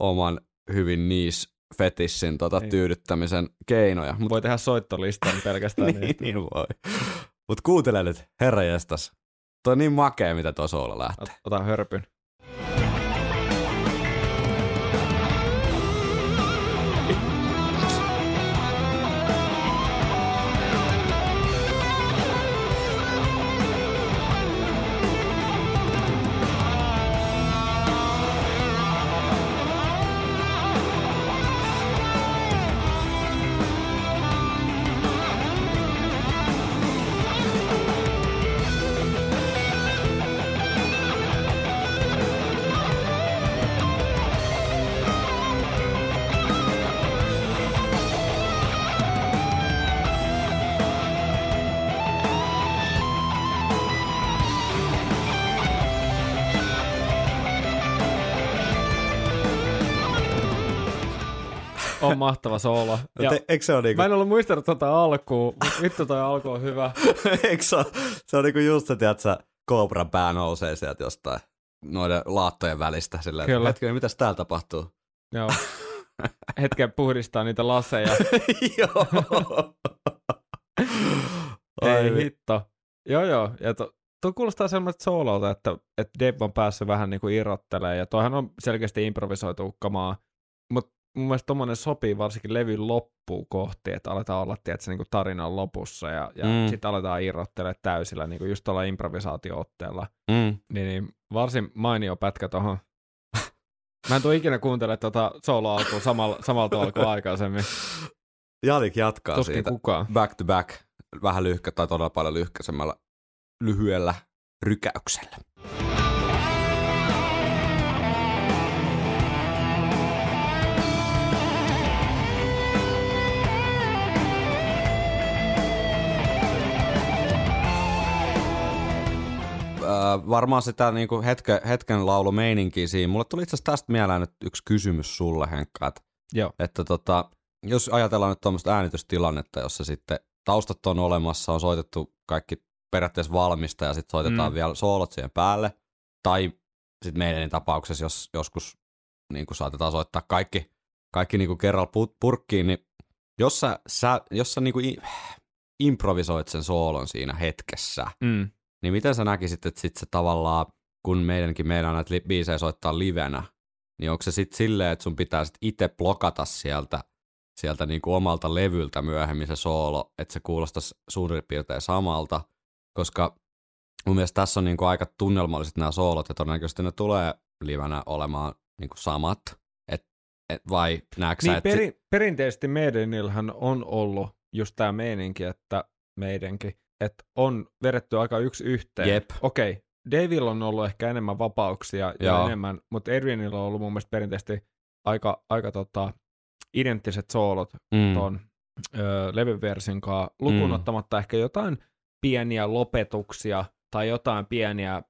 oman hyvin niche-fetissin tyydyttämisen keinoja. Voi tehdä soittolistan pelkästään. niin voi. Mutta kuuntele nyt, herranjestas. Toi on niin makea, mitä tuo soolo lähtee. Ota hörpyn. on mahtava soolo. Ja mä en ollut muistanut tuota alkuun, mutta vittu toi alku on hyvä. Eikö se on niinku just se, tiedät sä, koopran pää nousee sieltä jostain noiden laattojen välistä. Silleen, kyllä. Hetkinen, mitäs täällä tapahtuu? Joo. Hetken puhdistaa niitä laseja. Joo. Ei hitto. Joo. Ja tuo kuulostaa semmoista soololta, että Dave on päässyt vähän niin kuin irrottelemaan, ja tuohan on selkeästi improvisoitu kamaa, mutta mun mielestä tommoinen sopii varsinkin levyn loppuun kohti, että aletaan olla tietysti, niin kuin tarinan lopussa, ja sitten aletaan irrottelemaan täysillä, niin kuin just tuolla improvisaatio-otteella. Niin varsin mainio pätkä tuohon. Mä en tule ikinä kuuntelemaan tuota soolo-alkuun samalta alkua aikaisemmin. Janick jatkaa tuskin siitä kukaan. Back to back, vähän lyhkä tai todella paljon lyhkäisemmällä. Lyhyellä rykäyksellä. Varmaan sitä niin kuin hetken laulumeininkiä siinä. Mulle tuli itse asiassa tästä mieleen nyt yksi kysymys sulle, Henkka. Että jos ajatellaan nyt tuommoista äänitystilannetta, jossa sitten taustat on olemassa, on soitettu kaikki periaatteessa valmista ja sitten soitetaan vielä soolot siihen päälle. Tai sitten meidän tapauksessa, jos joskus niin saatetaan soittaa kaikki niin kerralla purkkiin, niin jos sä niin improvisoit sen soolon siinä hetkessä, niin miten sä näkisit, että sitten se tavallaan, kun meidänkin meidän näitä biisejä soittaa livenä, niin onko se sitten silleen, että sun pitää sitten itse blokata sieltä niin omalta levyltä myöhemmin se soolo, että se kuulostaisi suurin piirtein samalta, koska mun mielestä tässä on niinku aika tunnelmalliset nämä soolot, ja todennäköisesti ne tulee livenä olemaan niinku samat, vai näetkö sä, että... Perinteisesti meidänillähän on ollut just tämä meininki, että meidänkin, että on vedetty aika yksi yhteen. Jep. Okei, Davilla on ollut ehkä enemmän vapauksia ja enemmän, mutta Adrianilla on ollut mun mielestä perinteisesti aika identtiset soolot tuon levyversin kanssa, lukuun ottamatta ehkä jotain pieniä lopetuksia tai jotain pieniä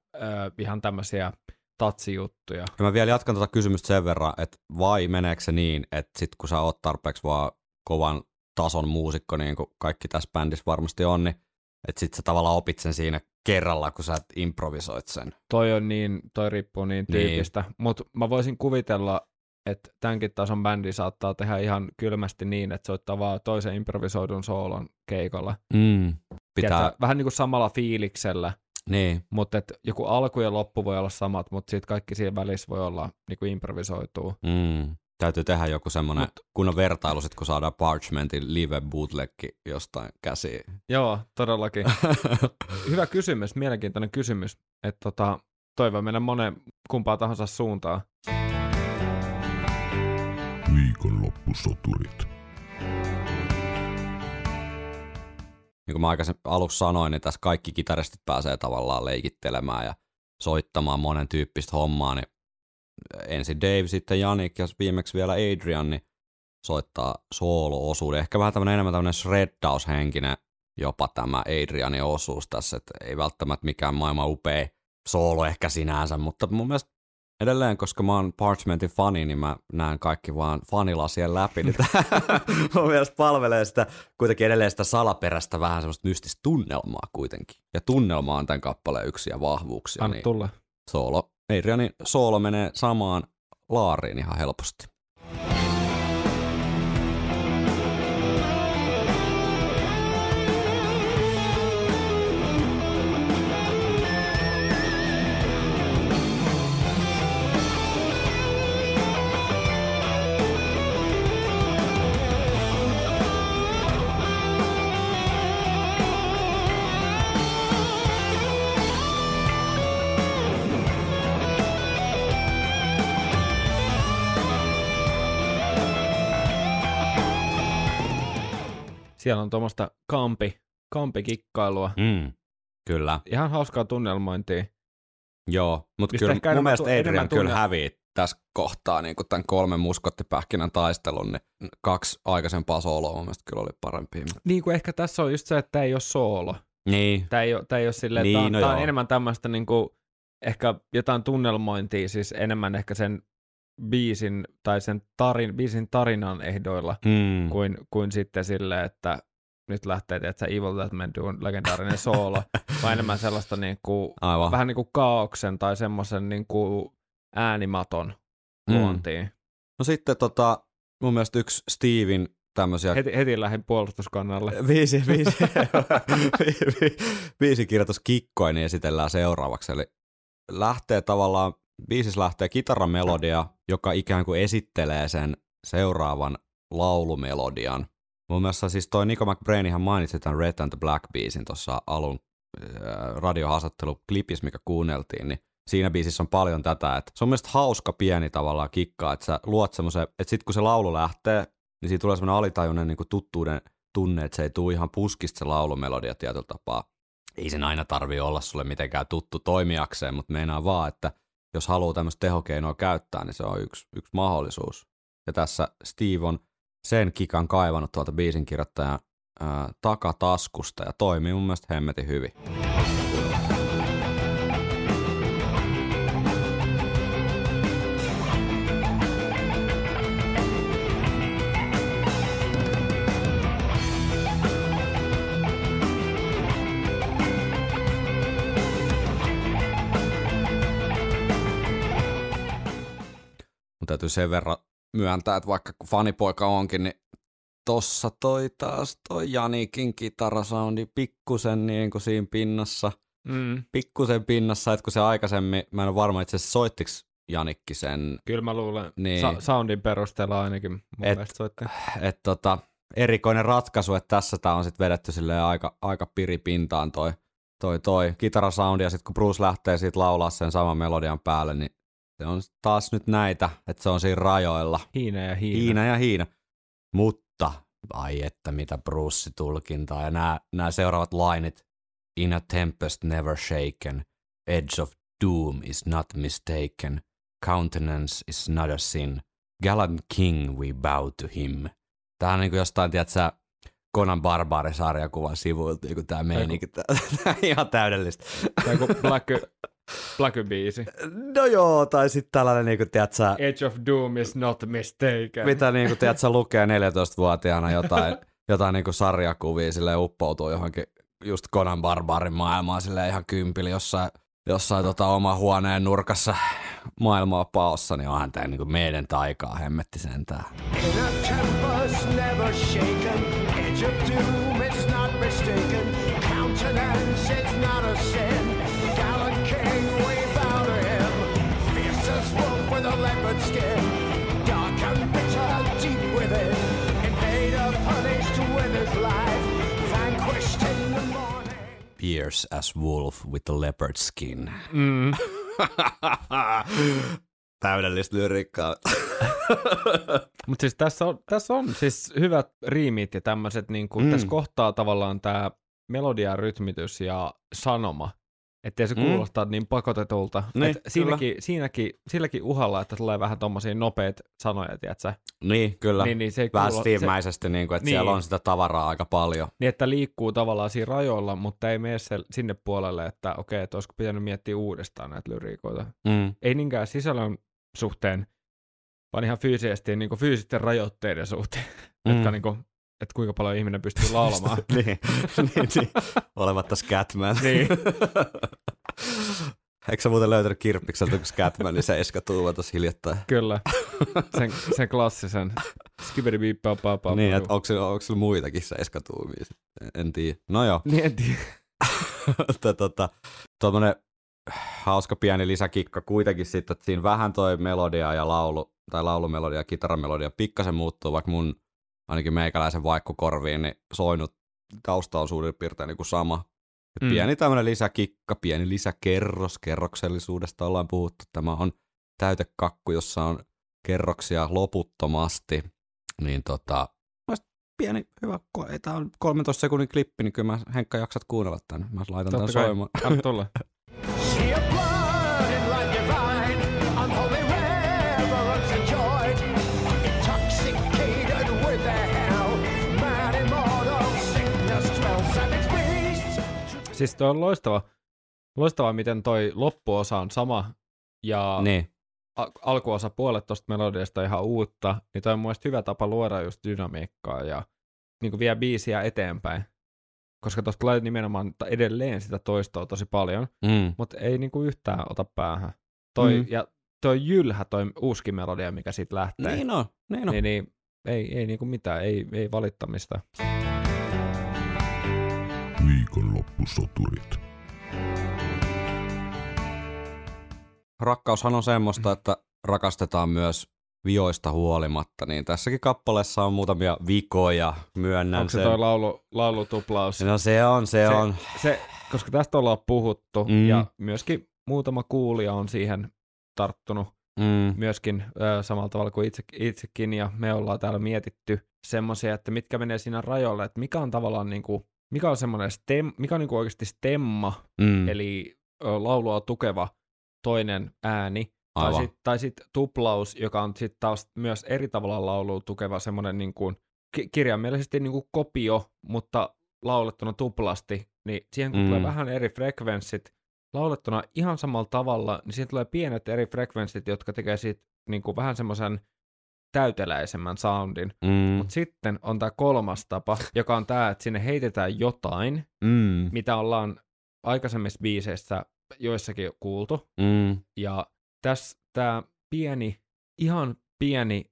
ihan tämmöisiä tatsijuttuja. Ja mä vielä jatkan tuota kysymystä sen verran, että vai meneekö se niin, että sit kun sä oot tarpeeksi vaan kovan tason muusikko, niin kuin kaikki tässä bändissä varmasti on, niin että sit sä tavallaan opit sen siinä kerralla, kun sä improvisoit sen. Toi riippuu niin tyypistä, mutta mä voisin kuvitella, että tämänkin tason bändi saattaa tehdä ihan kylmästi niin, että soittaa vaan toisen improvisoidun soolon keikalla. Pitää... Vähän niin kuin samalla fiiliksellä, niin. Mutta et joku alku ja loppu voi olla samat, mutta sitten kaikki siinä välissä voi olla niin kuin improvisoituu. Täytyy tehdä joku semmoinen kunnon vertailu, sit kun saadaan Parchmentin live bootlegki jostain käsiin. Joo, todellakin. Hyvä kysymys, mielenkiintoinen kysymys. Että toivon mennä moneen kumpaa tahansa suuntaan. Viikonloppusoturit. Niin kuin mä aikaisemmin alussa sanoin, niin tässä kaikki kitaristit pääsee tavallaan leikittelemään ja soittamaan monen tyyppistä hommaa. Niin ensin Dave, sitten Janick ja viimeksi vielä Adrian niin soittaa soolo-osuuden. Ehkä vähän enemmän tämmöinen shreddaushenkinen jopa tämä Adrianin osuus tässä. Et ei välttämättä mikään maailman upea soolo ehkä sinänsä, mutta mun mielestä edelleen, koska mä oon Parchmentin fani, niin mä näen kaikki vaan fanilasien läpi. Niin mun mielestä palvelee sitä, kuitenkin edelleen sitä salaperäistä vähän semmoista mystistä tunnelmaa kuitenkin. Ja tunnelma on tämän kappaleen yksiä vahvuuksia. Anna niin tulla. Adrianin soolo menee samaan laariin ihan helposti. Siellä on tuommoista kampikikkailua. Kyllä. Ihan hauskaa tunnelmointia. Joo, mutta kyllä mun mielestä Adrian kyllä hävii tässä kohtaa niin tämän 3 muskottipähkinän taistelun, niin 2 aikaisempaa sooloa mun mielestä kyllä oli parempia. Niin kuin ehkä tässä on just se, että tämä ei ole soolo. Niin. Tämä ei ole silleen, niin, tämä on enemmän tämmöistä niin kuin, ehkä jotain tunnelmointia, siis enemmän ehkä sen biisin tai sen biisin tarinan ehdoilla kuin sitten sille, että nyt lähtee, että Evil Dead Man Doon legendaarinen soolo, vaan enemmän sellaista niin kuin, vähän niin kuin kaaoksen tai semmoisen niin kuin äänimaton luontiin. No sitten mun mielestä yksi Steven tämmöisiä... Heti lähdin puolustuskannalle. Biisikirjoituskikkoinen esitellään seuraavaksi, eli lähtee tavallaan, biisissä lähtee kitaramelodia, joka ikään kuin esittelee sen seuraavan laulumelodian. Mun mielestä siis toi Nicko McBrain ihan mainitsi tämän Red and the Black -biisin tuossa alun radiohaastatteluklipissä, mikä kuunneltiin, niin siinä biisissä on paljon tätä, että se on mielestäni hauska pieni tavallaan kikka, että sä luot semmoisen, että sit kun se laulu lähtee, niin siitä tulee semmoinen alitajuinen niin kuin tuttuuden tunne, että se ei tule ihan puskista se laulumelodia tietyllä tapaa. Ei sen aina tarvitse olla sulle mitenkään tuttu toimijakseen, mutta meinaa vaan, että jos haluaa tämmöistä tehokeinoa käyttää, niin se on yksi mahdollisuus. Ja tässä Steve on sen kikan kaivannut tuolta biisinkirjoittajan takataskusta ja toimii mun mielestä hemmetin hyvin. Mun täytyy sen verran myöntää, että vaikka kun fanipoika onkin, niin tossa toi taas toi Janikin kitarasoundi pikkusen niin kuin siinä pinnassa. Pikkusen pinnassa, että kun se aikaisemmin, mä en ole varma itse asiassa soittiks Janikki sen. Kyllä mä luulen, niin, soundin perusteella ainakin mun mielestä soitti. Et erikoinen ratkaisu, että tässä tää on sit vedetty silleen aika piripintaan toi kitarasoundi, ja sit kun Bruce lähtee siitä laulaa sen saman melodian päälle, niin se on taas nyt näitä, että se on siinä rajoilla. Hiina ja hiina. Mutta, ai että mitä Bruce tulkintaa. Ja nämä seuraavat lainit. In a tempest never shaken. Edge of doom is not mistaken. Countenance is not a sin. Gallant king we bow to him. Tämä on niin kuin jostain, tiedätkö, Conan Barbari-sarjakuvan sivuilta, kun tämä meininki. Tämä on ihan täydellistä. Tämä on Black-biisi. No joo, tai sitten tällainen, niin kuin tiedätkö... Edge of doom is not mistaken. Mitä niin kuin tiedätkö, lukee 14-vuotiaana jotain niin kuin sarjakuvia, silleen uppoutuu johonkin just Conan Barbarin maailmaan, silleen ihan kympillä jossain oma huoneen nurkassa maailmaa paossa, niin onhan tämä niin kuin meidän taikaa, hemmetti sentään. In a tempest never shaken, edge of doom is not mistaken, countenance is not a sin. Fierce as wolf with the leopard skin. Täydellistä lyriikkaa. Mutta siis tässä on siis hyvät riimit ja tämmöiset, niin kuin tässä kohtaa tavallaan tämä melodia, rytmitys ja sanoma. Ettei se kuulostaa niin pakotetulta. Niin, silläkin uhalla, että tulee vähän tommosia nopeita sanoja, tiiätsä? Niin, kyllä. Niin se vähän stiimäisesti, niin että niin, siellä on sitä tavaraa aika paljon. Niin, että liikkuu tavallaan siinä rajoilla, mutta ei mene sinne puolelle, että okei, että olisiko pitänyt miettiä uudestaan näitä lyriikoita. Ei niinkään sisällön suhteen, vaan ihan fyysisesti, niin kuin fyysisten rajoitteiden suhteen, jotka niin kuin... Että kuinka paljon ihminen pystyy laulamaan. niin. Olematta Scatman. Niin. Eikö sä muuten löytänyt kirppikseltä kuin Scatmanin 7-tuuman tuossa hiljattain? Kyllä. Sen klassisen. Skibidi-biippa-pa-pa-pa-pa. Niin, että onko sillä muitakin 7-tuumia? En tiedä. No joo. Niin, en tiedä. Tuommoinen hauska pieni lisäkikka kuitenkin sitten, että siinä vähän toi melodia ja laulu, tai laulumelodia ja kitaramelodia pikkasen muuttuu, vaikka mun ainakin meikäläisen vaikkukorviin, niin soinut tausta on suurin piirtein niin kuin sama. Ja pieni tämmöinen lisäkikka, pieni lisäkerros, kerroksellisuudesta ollaan puhuttu. Tämä on täytekakku, jossa on kerroksia loputtomasti. Niin pieni, hyvä, ei tämä on 13 sekunnin klippi, niin kyllä mä, Henkka, jaksat kuunnella tämän. Mä laitan tämän soimaan. Totta kai, siis toi on loistava, miten toi loppuosa on sama ja alkuosa puolet tuosta melodiasta ihan uutta, niin toi on mun mielestä hyvä tapa luoda just dynamiikkaa ja niin kuin vie biisiä eteenpäin. Koska tuosta tulee nimenomaan edelleen sitä toistoa tosi paljon, mutta ei niin kuin yhtään ota päähän. Ja toi jylhä, toi uusikin melodia, mikä siitä lähtee. Niin on. Niin, ei niin kuin mitään, ei valittamista. Viikonloppusoturit. Rakkaushan on semmoista, että rakastetaan myös vioista huolimatta, niin tässäkin kappaleessa on muutamia vikoja, myönnän sen. Onko se toi laulutuplaus? No se on. Se, koska tästä ollaan puhuttu, ja myöskin muutama kuulija on siihen tarttunut, myöskin samalla tavalla kuin itsekin, ja me ollaan täällä mietitty semmoisia, että mitkä menee siinä rajoilla, että mikä on tavallaan niinku, mikä on semmoinen mikä on niinku oikeasti stemma, eli laulua tukeva toinen ääni, tai sit tuplaus, joka on sit taas myös eri tavalla laulua tukeva semmoinen niin kuin kirjaimellisesti niin kuin kopio, mutta laulettuna tuplasti, niin siihen kun tulee vähän eri frekvenssit laulettuna ihan samalla tavalla, niin siihen tulee pienet eri frekvenssit, jotka tekee siitä niin kuin vähän semmoisen täyteläisemmän soundin. Mutta sitten on tämä kolmas tapa, joka on tämä, että sinne heitetään jotain, mitä ollaan aikaisemmissa biiseissä joissakin kuultu, ja tässä tämä ihan pieni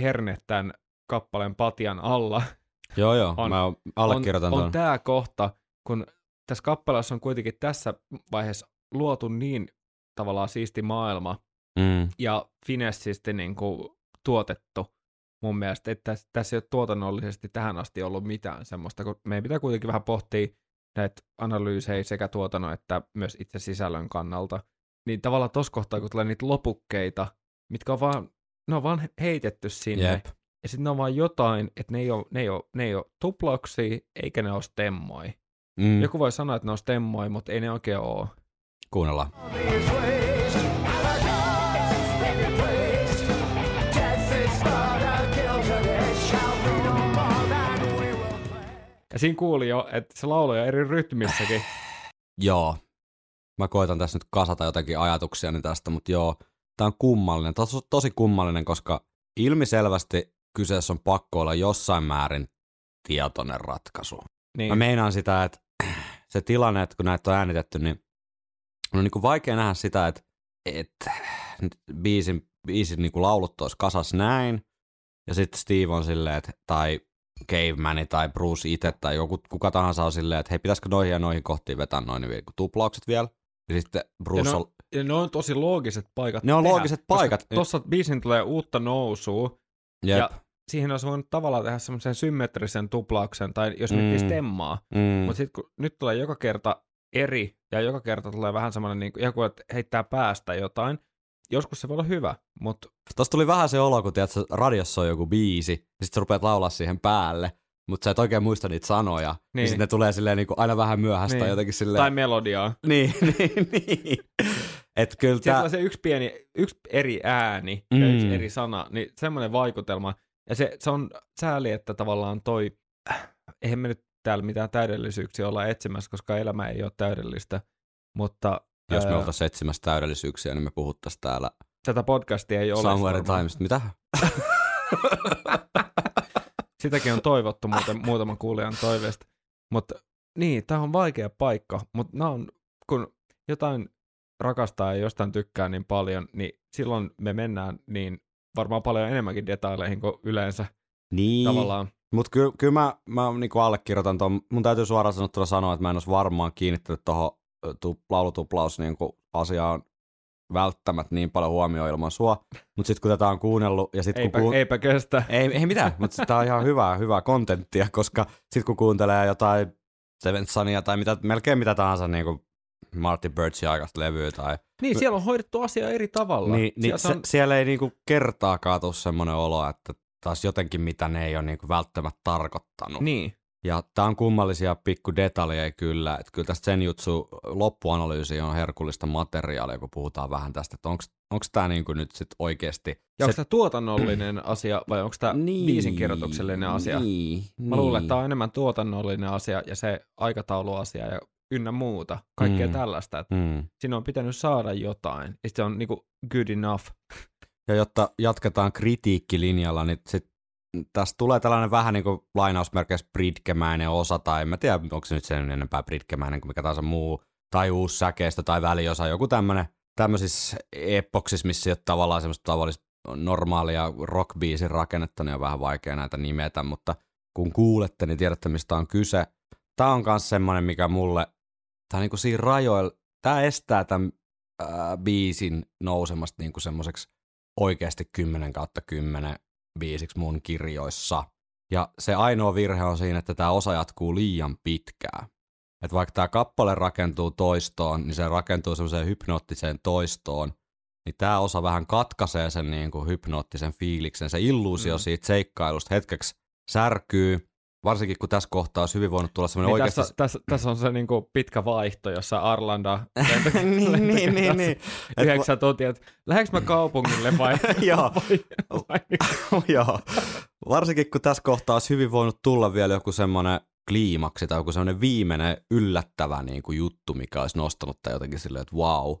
herne tämän kappaleen patian alla. Joo, mä allekirjoitan tämän. On tämä kohta, kun tässä kappaleessa on kuitenkin tässä vaiheessa luotu niin tavallaan siisti maailma ja finessisti niin kuin tuotettu mun mielestä, että tässä ei ole tuotannollisesti tähän asti ollut mitään semmoista, kun meidän pitää kuitenkin vähän pohtia näitä analyysejä sekä tuotannon että myös itse sisällön kannalta. Niin tavallaan tuossa kohtaa, kun tulee niitä lopukkeita, mitkä on vaan, ne on vaan heitetty sinne. Yep. Ja sitten ne on vaan jotain, että ne ei ole tuplauksia, eikä ne ole stemmoi. Joku voi sanoa, että ne on stemmoi, mutta ei ne oikein ole. Kuunnellaan. Ja siinä kuuli jo, että se lauloi eri rytmissäkin. Joo. Mä koitan tässä nyt kasata jotakin ajatuksia tästä, mutta joo, tää on kummallinen, tosi kummallinen, koska ilmiselvästi kyseessä on pakko olla jossain määrin tietoinen ratkaisu. Niin. Mä meinaan sitä, että se tilanne, että kun näitä on äänitetty, niin on niin kuin vaikea nähdä sitä, että biisin niin kuin laulut olisi kasas näin, ja sitten Steve on silleen, että, tai Cavemani tai Bruce itse tai joku, kuka tahansa on silleen, että hei, pitäisikö noihin ja noihin kohtiin vetää noin tuplaukset vielä. Ja sitten Bruce on... Ja ne on tosi loogiset paikat. Ne on loogiset paikat. Tuossa biisin tulee uutta nousua, ja siihen olisi voinut tavallaan tehdä semmoisen symmetrisen tuplauksen, tai jos miettii stemmaa. Mutta sitten kun nyt tulee joka kerta eri, ja joka kerta tulee vähän semmoinen, niin joku, että heittää päästä jotain, joskus se voi olla hyvä, mutta... Tuossa tuli vähän se olo, kun tiedät, että radiossa on joku biisi, ja sitten sä rupeat laulaa siihen päälle, mutta sä et oikein muista niitä sanoja, niin sitten ne tulee silleen niin kuin aina vähän myöhästä niin. Jotenkin silleen... Tai melodiaa. Niin. Et kyllä tää... Siellä se yksi eri ääni ja yksi eri sana, niin semmoinen vaikutelma. Ja se on sääli, että tavallaan toi... Eihän me nyt täällä mitään täydellisyyksiä olla etsimässä, koska elämä ei ole täydellistä, mutta... Jos me oltaisiin etsimässä täydellisyyksiä, niin me puhuttaisiin täällä... Tätä podcastia ei ole. Somewhere Times. Mitä? Sitäkin on toivottu muutaman kuulijan toiveesta. Mutta niin, tämä on vaikea paikka. Mutta kun jotain rakastaa ja jostain tykkää niin paljon, niin silloin me mennään niin varmaan paljon enemmänkin detaileihin kuin yleensä. Niin. Tavallaan. Mutta kyllä mä niinku allekirjoitan tuon. Mun täytyy suoraan sanottuna sanoa, että mä en olisi varmaan kiinnittänyt tuohon laulutuplaus niin kuin asiaan välttämättä niin paljon huomioon ilman sua, mutta sitten kun tätä on kuunnellut ja sitten kun eipä kestä. Ei mitään, mutta tämä on ihan hyvää kontenttia, koska sitten kun kuuntelee jotain Seven Sunia tai melkein mitä tahansa niin kuin Marty Birchin aikaista levyä tai... Niin, siellä on hoidettu asia eri tavalla. Niin on... siellä ei niin kuin kertaakaan tule semmoinen olo, että taas jotenkin mitä ne ei ole niin kuin välttämättä tarkoittanut. Niin. Ja tää on kummallisia pikkudetaljeja kyllä, että kyllä tästä Senjutsu loppuanalyysi on herkullista materiaalia, kun puhutaan vähän tästä, että onko tää niinku nyt sit oikeesti... Ja onko tää tuotannollinen asia vai onko tää biisinkirjoituksellinen asia? Mä luulen, että tää on enemmän tuotannollinen asia ja se aikatauluasia ja ynnä muuta, kaikkea tällaista. Että siinä on pitänyt saada jotain, ja se on niinku good enough. Ja jotta jatketaan kritiikkilinjalla, niin sit tässä tulee tällainen vähän niin kuin lainausmerkeissä britkemäinen osa, tai en mä tiedä, onko se nyt sen enempää britkemäinen kuin mikä tahansa muu, tai uusi säkeistö tai väliosa, joku tämmöisissä epoksissa, missä ei ole tavallaan semmoista tavallista normaalia rockbiisin rakennetta, niin on vähän vaikea näitä nimetä, mutta kun kuulette, niin tiedätte, mistä on kyse. Tämä on myös semmoinen, mikä mulle, tämä on niin kuin siinä rajoilla, tämä estää tämän biisin nousemasta niin kuin semmoiseksi oikeasti 10/10 biisiksi mun kirjoissa. Ja se ainoa virhe on siinä, että tämä osa jatkuu liian pitkään. Että vaikka tämä kappale rakentuu toistoon, niin se rakentuu semmoiseen hypnoottiseen toistoon, niin tämä osa vähän katkaisee sen niin kuin hypnoottisen fiiliksen. Se illuusio siitä seikkailusta hetkeksi särkyy, varsinkin kun tässä kohtaa olisi hyvin voinut tulla semmoinen niin oikeasti... Tässä on se niin kuin pitkä vaihto, jossa Arlanda... niin. 9 tuntia, että lähdekö mä kaupungille vai... Joo. Varsinkin kun tässä kohtaa olisi hyvin voinut tulla vielä joku semmoinen kliimaksi tai joku semmoinen viimeinen yllättävä niin kuin juttu, mikä olisi nostanut tai jotenkin silleen, että wow,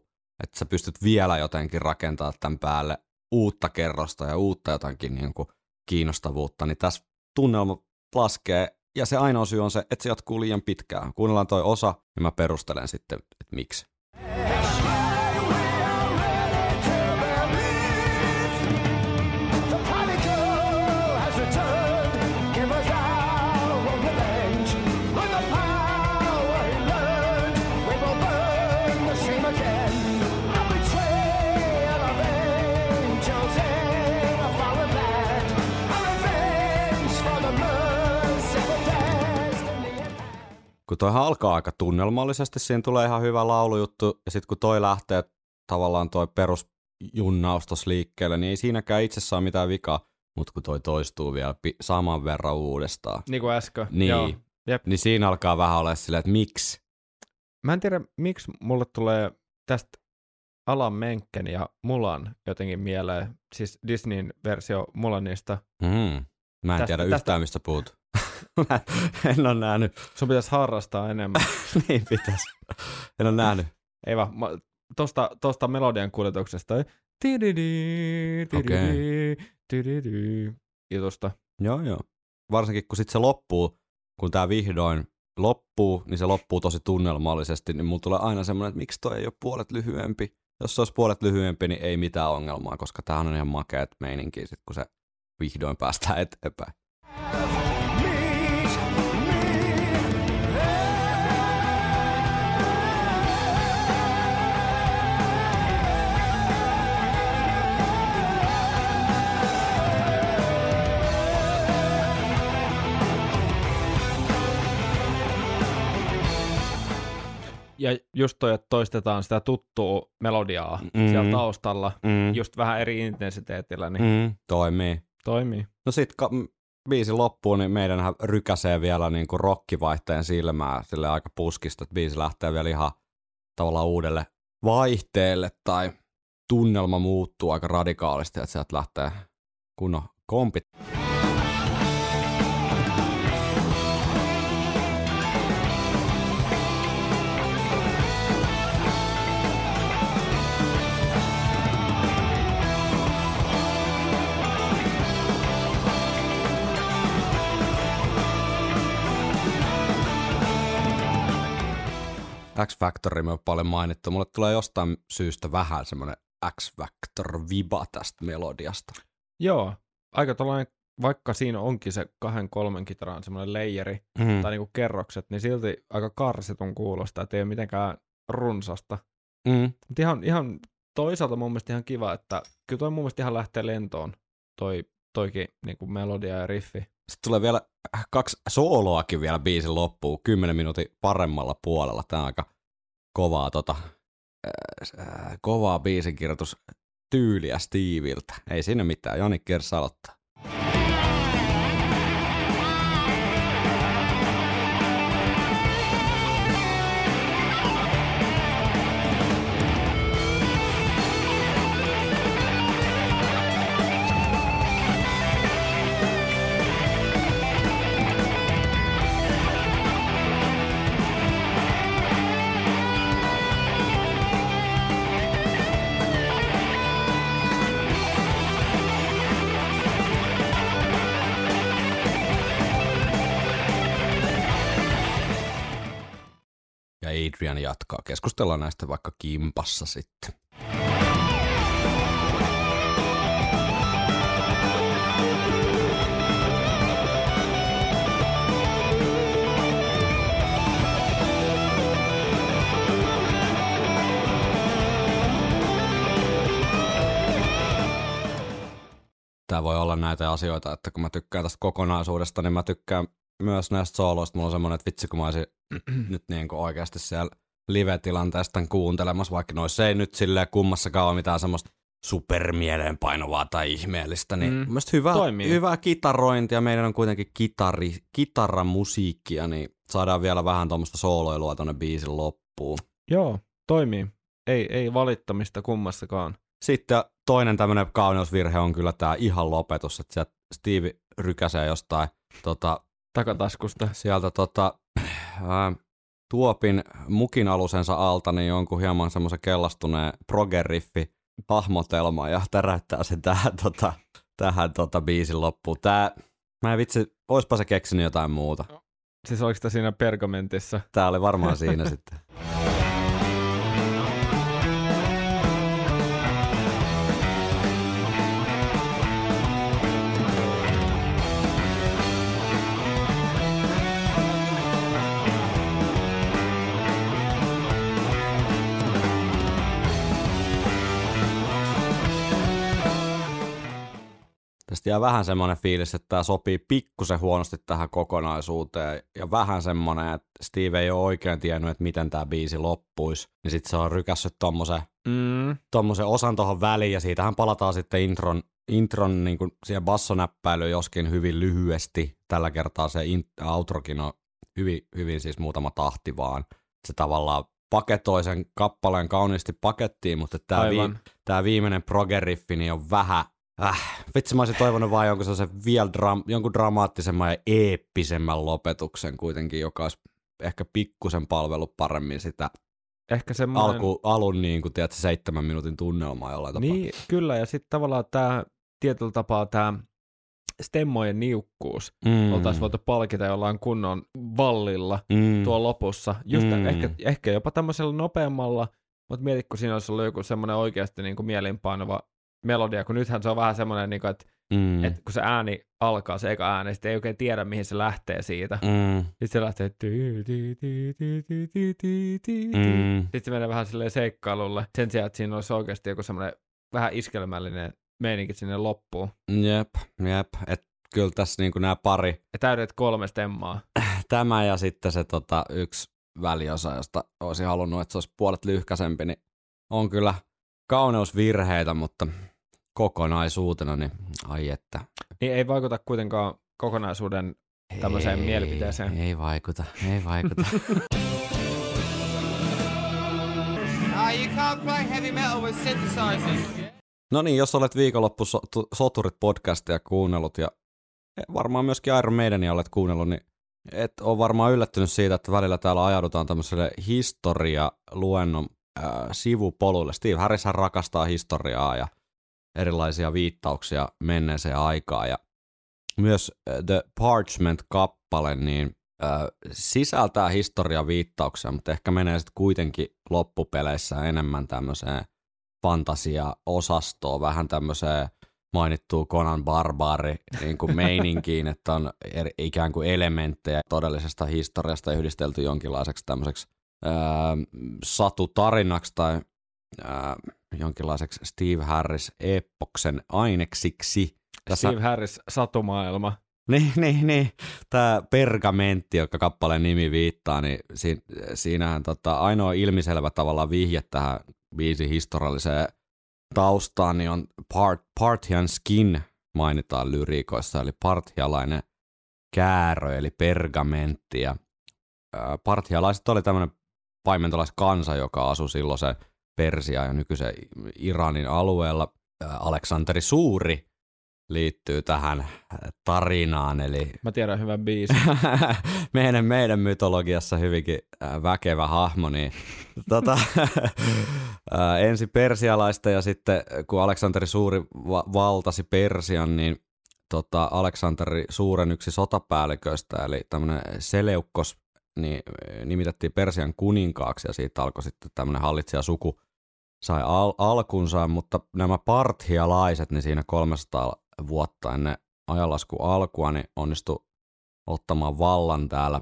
että sä pystyt vielä jotenkin rakentamaan tämän päälle uutta kerrosta ja uutta jotakin niin kuin kiinnostavuutta, niin tässä tunnelma laskee ja se ainoa syy on se, että se jatkuu liian pitkään. Kuunnellaan toi osa ja mä perustelen sitten, että miksi. Kun toihan alkaa aika tunnelmallisesti, siinä tulee ihan hyvä laulujuttu, ja sitten kun toi lähtee tavallaan toi perusjunnaus tuossa liikkeelle, niin ei siinäkään itsessä ole mitään vikaa, mutta kun toi toistuu vielä saman verran uudestaan. Niin kuin äsken, joo. Jep. Niin siinä alkaa vähän olla silleen, että miksi? Mä en tiedä, miksi mulle tulee tästä Alan Menken ja Mulan jotenkin mieleen, siis Disneyn versio Mulanista. Mä en tiedä yhtään, mistä puhut. En ole nähnyt. Sun pitäisi harrastaa enemmän. Niin pitäisi. En ole nähnyt. Ei vaan. Tosta melodian kuljetuksesta. Jutusta. Joo. Varsinkin kun sit se loppuu, kun tää vihdoin loppuu, niin se loppuu tosi tunnelmallisesti, niin mulla tulee aina semmoinen, että miksi toi ei ole puolet lyhyempi. Jos se olisi puolet lyhyempi, niin ei mitään ongelmaa, koska tämähän on ihan makeat meininkiä sit, kun se vihdoin päästään eteenpäin. Ja just toi, että toistetaan sitä tuttua melodiaa siellä taustalla, just vähän eri intensiteetillä. Niin Toimii. No sit biisi loppuu, niin meidänhän rykäsee vielä niin kuin rokkivaihteen silmää sille aika puskista, että biisi lähtee vielä ihan tavallaan uudelle vaihteelle, tai tunnelma muuttuu aika radikaalisti, että sieltä lähtee kunnon kompit. X-Factoria me on paljon mainittu. Mulle tulee jostain syystä vähän semmoinen X-Factor-viba tästä melodiasta. Joo, aika tollainen, vaikka siinä onkin se 2-3 kitaraan semmoinen leijeri tai niinku kerrokset, niin silti aika karsitun kuulosta, ettei ole mitenkään runsasta. Mutta ihan toisaalta mun mielestä ihan kiva, että kyllä toi mun mielestä ihan lähtee lentoon toikin niinku melodia ja riffi. Sitten tulee vielä 2 sooloakin vielä biisin loppuun, 10 minuutin paremmalla puolella. Tämä on aika kovaa, kovaa biisinkirjoitustyyliä Steeviltä. Ei siinä mitään, Janick Gers aloittaa. pian jatkaa. Keskustellaan näistä vaikka kimpassa sitten. Tämä voi olla näitä asioita, että kun mä tykkään tästä kokonaisuudesta, niin mä tykkään myös näistä sooloista. Mulla on semmoinen, että vitsi kun mä olisin nyt niin kuin oikeasti siellä live-tilanteessa tämän kuuntelemassa, vaikka noissa ei nyt silleen kummassakaan ole mitään semmoista supermielenpainuvaa tai ihmeellistä. Niin mielestäni hyvää kitarointia. Meidän on kuitenkin kitaramusiikkia, niin saadaan vielä vähän tuommoista sooloilua tuonne biisin loppuun. Joo, toimii. Ei valittamista kummassakaan. Sitten toinen tämmöinen kauneusvirhe on kyllä tämä ihan lopetus, että sieltä Steve rykäsee jostain takataskusta. Sieltä tuopin mukin alusensa alta niin jonkun hieman semmoisen kellastuneen progeriffi hahmotelma ja täräyttää sen tähän biisin loppuun. Mä en vitsi, oispa se keksinyt jotain muuta. No. Siis oliko tämä siinä pergamentissa? Tää oli varmaan siinä sitten. Tästä jää vähän semmoinen fiilis, että tämä sopii pikkusen huonosti tähän kokonaisuuteen ja vähän semmoinen, että Steve ei ole oikein tiennyt, että miten tämä biisi loppuisi. Niin sitten se on rykässyt tommosen osan tuohon väliin ja siitähän palataan sitten intron niin kuin siihen bassonäppäilyyn joskin hyvin lyhyesti. Tällä kertaa se outrokin on hyvin siis muutama tahti vaan. Se tavallaan paketoi sen kappaleen kauniisti pakettiin, mutta tämä viimeinen progeriffi niin on vähän... vitsi, mä olisin toivonut vaan jonkun dramaattisemman ja eeppisemmän lopetuksen kuitenkin, joka olisi ehkä pikkusen palvellut paremmin sitä ehkä semmoinen... alun niin kuin, tiedätkö, 7 minuutin tunnelmaa jollain tapaa. Niin, kyllä, ja sitten tavallaan tämä tietyllä tapaa tämä stemmojen niukkuus oltaisiin voitu palkita jollain kunnon vallilla tuo lopussa. Just ehkä jopa tämmöisellä nopeammalla, mutta mietit, kun siinä olisi ollut joku semmoinen oikeasti niin kuin mielinpainova melodia, kun nythän se on vähän semmoinen, että kun se ääni alkaa, se eka ääni, sitten ei oikein tiedä, mihin se lähtee siitä. Sitten se lähtee sitten se menee vähän silleen seikkailulle. Sen sijaan, että siinä olisi oikeasti joku semmoinen vähän iskelmällinen meininki sinne loppuun. Jep. Että kyllä tässä niin kuin nämä pari. Ja täydet 3 stemmaa. Tämä ja sitten se yksi väliosa, josta olisi halunnut, että se olisi puolet lyhkäsempi, niin on kyllä kauneusvirheitä, mutta kokonaisuutena, niin ai että. Niin ei vaikuta kuitenkaan kokonaisuuden tämmöiseen mielipiteeseen. Ei vaikuta. No niin, jos olet Viikonloppusoturit podcastia kuunnellut ja varmaan myöskin Iron Maidenia olet kuunnellut, niin et ole varmaan yllättynyt siitä, että välillä täällä ajaudutaan tämmöiselle historialuennon sivupoluille. Steve Harris rakastaa historiaa ja erilaisia viittauksia menneeseen aikaan. Ja myös The Parchment-kappale niin, sisältää historiaviittauksia, mutta ehkä menee sitten kuitenkin loppupeleissä enemmän tämmöiseen fantasia-osastoon, vähän tämmöiseen mainittuun Conan Barbari niin kuin meininkiin, että on ikään kuin elementtejä todellisesta historiasta yhdistelty jonkinlaiseksi tämmöiseksi satutarinaksi tai jonkinlaiseksi Steve Harris-eppoksen aineksiksi. Steve Harris satumaailma. Niin. Tämä pergamentti, joka kappaleen nimi viittaa, niin siinähän ainoa ilmiselvä tavalla vihje tähän biisin historialliseen taustaan, niin on Parthian skin mainitaan lyriikoissa, eli parthialainen käärö, eli pergamentti. Ja parthialaiset oli tämmöinen paimentolaiskansa, joka asui silloin sen Persia ja nykyisen Iranin alueella. Aleksanteri Suuri liittyy tähän tarinaan. Eli mä tiedän hyvän biisin. meidän mytologiassa hyvinkin väkevä hahmo. Niin, ensin persialaista ja sitten kun Aleksanteri Suuri valtasi Persian, niin Aleksanteri Suuren yksi sotapäälliköistä, eli tämmöinen Seleukos niin nimitettiin Persian kuninkaaksi ja siitä alkoi sitten tämmöinen hallitsijasuku sai alkunsa, mutta nämä parthialaiset niin siinä 300 vuotta ennen ajanlaskun alkua niin onnistui ottamaan vallan täällä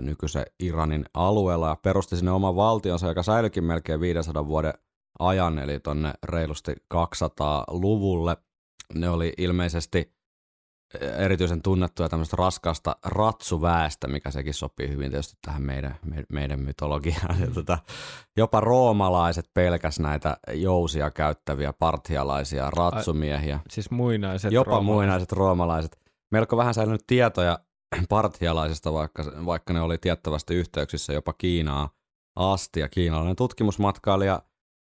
nykyisen Iranin alueella ja perusti sinne oman valtionsa, joka säilyikin melkein 500 vuoden ajan, eli tonne reilusti 200-luvulle. Ne oli ilmeisesti erityisen tunnettuja tämmöistä raskaasta ratsuväestä, mikä sekin sopii hyvin tietysti tähän meidän mytologiaan. Ja jopa roomalaiset pelkäs näitä jousia käyttäviä parthialaisia ratsumiehiä. Siis muinaiset jopa roomalaiset. Muinaiset roomalaiset. Melko vähän säilynyt tietoja parthialaisista, vaikka ne oli tiettävästi yhteyksissä jopa Kiinaa asti. Ja kiinalainen tutkimusmatkailija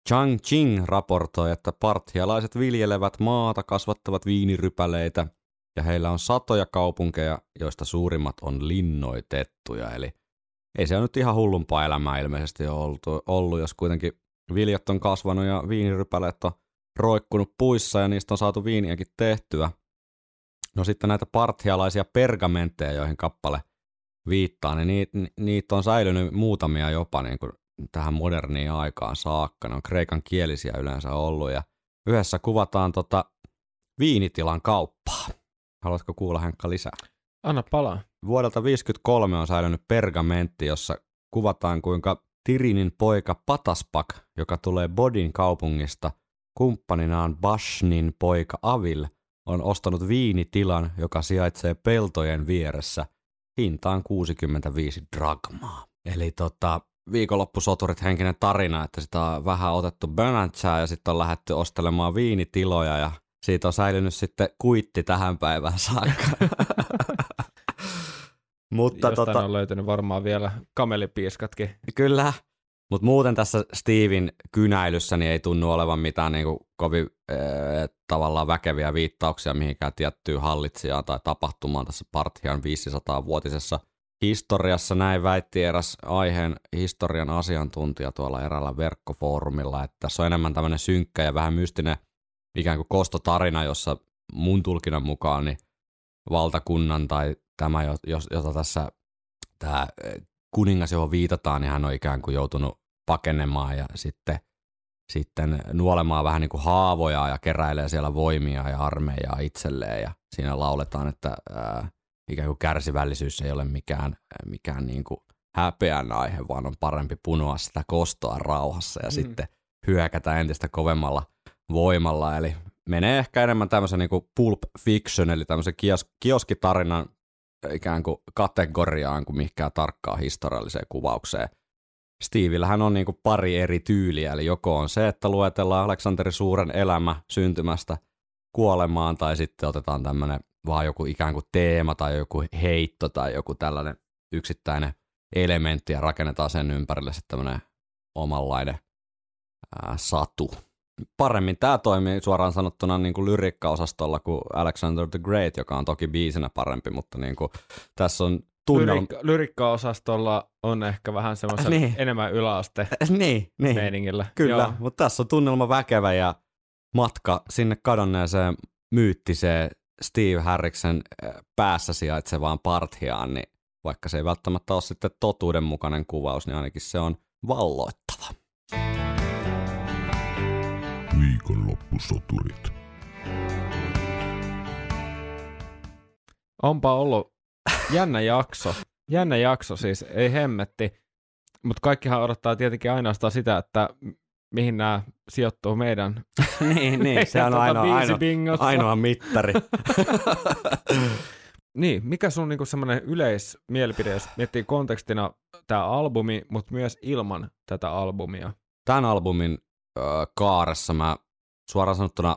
Chang Qing raportoi, että parthialaiset viljelevät maata, kasvattavat viinirypäleitä ja heillä on satoja kaupunkeja, joista suurimmat on linnoitettuja. Eli ei se ole nyt ihan hullumpaa elämää ilmeisesti ollut, jos kuitenkin viljat on kasvanut ja viinirypäleet on roikkunut puissa ja niistä on saatu viiniäkin tehtyä. No sitten näitä parthialaisia pergamentteja, joihin kappale viittaa, niin niitä on säilynyt muutamia jopa niin kuin tähän moderniin aikaan saakka. Ne on kreikan kielisiä yleensä ollut ja yhdessä kuvataan viinitilan kauppaa. Haluatko kuulla, Henkka, lisää? Anna palaa. Vuodelta 1953 on säilynyt pergamentti, jossa kuvataan kuinka Tirinin poika Pataspak, joka tulee Bodin kaupungista, kumppaninaan Bashnin poika Avil, on ostanut viinitilan, joka sijaitsee peltojen vieressä, hintaan 65 dragmaa. Eli Viikonloppusoturit henkinen tarina, että sitä on vähän otettu bönätsää ja sitten on lähdetty ostelemaan viinitiloja ja siitä on säilynyt sitten kuitti tähän päivään saakka. Mutta jostain on löytynyt varmaan vielä kamelipiiskatkin. Kyllä, mutta muuten tässä Steven kynäilyssä niin ei tunnu olevan mitään niin kuin kovin tavallaan väkeviä viittauksia mihinkään tiettyyn hallitsijaan tai tapahtumaan tässä Parthian 500-vuotisessa historiassa. Näin väitti eräs aiheen historian asiantuntija tuolla eräällä verkkofoorumilla, että tässä on enemmän tämmöinen synkkä ja vähän mystinen ikään kuin kostotarina, jossa mun tulkinnan mukaan niin valtakunnan tai tämä, jota tässä tämä kuningas, johon viitataan, niin hän on ikään kuin joutunut pakenemaan ja sitten nuolemaan vähän niin kuin haavoja ja keräilee siellä voimia ja armeijaa itselleen ja siinä lauletaan, että ikään kuin kärsivällisyys ei ole mikään niin kuin häpeän aihe, vaan on parempi punoa sitä kostoa rauhassa ja sitten hyökätä entistä kovemmalla voimalla. Eli menee ehkä enemmän tämmöisen niin kuin pulp fiction, eli tämmöisen kioskitarinan ikään kuin kategoriaan kuin mihinkään tarkkaan historialliseen kuvaukseen. Stevillähän on niin kuin pari eri tyyliä, eli joko on se, että luetellaan Aleksanteri Suuren elämä syntymästä kuolemaan, tai sitten otetaan tämmöinen vaan joku ikään kuin teema tai joku heitto tai joku tällainen yksittäinen elementti ja rakennetaan sen ympärille sitten tämmöinen omanlainen satu. Paremmin tämä toimii suoraan sanottuna niin kuin lyrikkaosastolla kuin Alexander the Great, joka on toki biisinä parempi, mutta niin kuin tässä on lyrikkaosastolla on ehkä vähän semmoisen enemmän yläaste meiningillä. Kyllä, joo. Mutta tässä on tunnelma väkevä ja matka sinne kadonneeseen myyttiseen Steve Harriksen päässä sijaitsevaan Parthiaan, niin vaikka se ei välttämättä ole sitten totuudenmukainen kuvaus, niin ainakin se on valloittava. Viikonloppusoturit. Onpa ollut jännä jakso siis, ei hemmetti, mutta kaikkihan odottaa tietenkin ainoastaan sitä, että mihin nämä sijoittuu meidän niin, se on ainoa mittari. Niin, mikä sun niinku semmoinen yleismielipide, jos miettii kontekstina tämä albumi, mutta myös ilman tätä albumia? Tämän albumin kaaressa mä suoraan sanottuna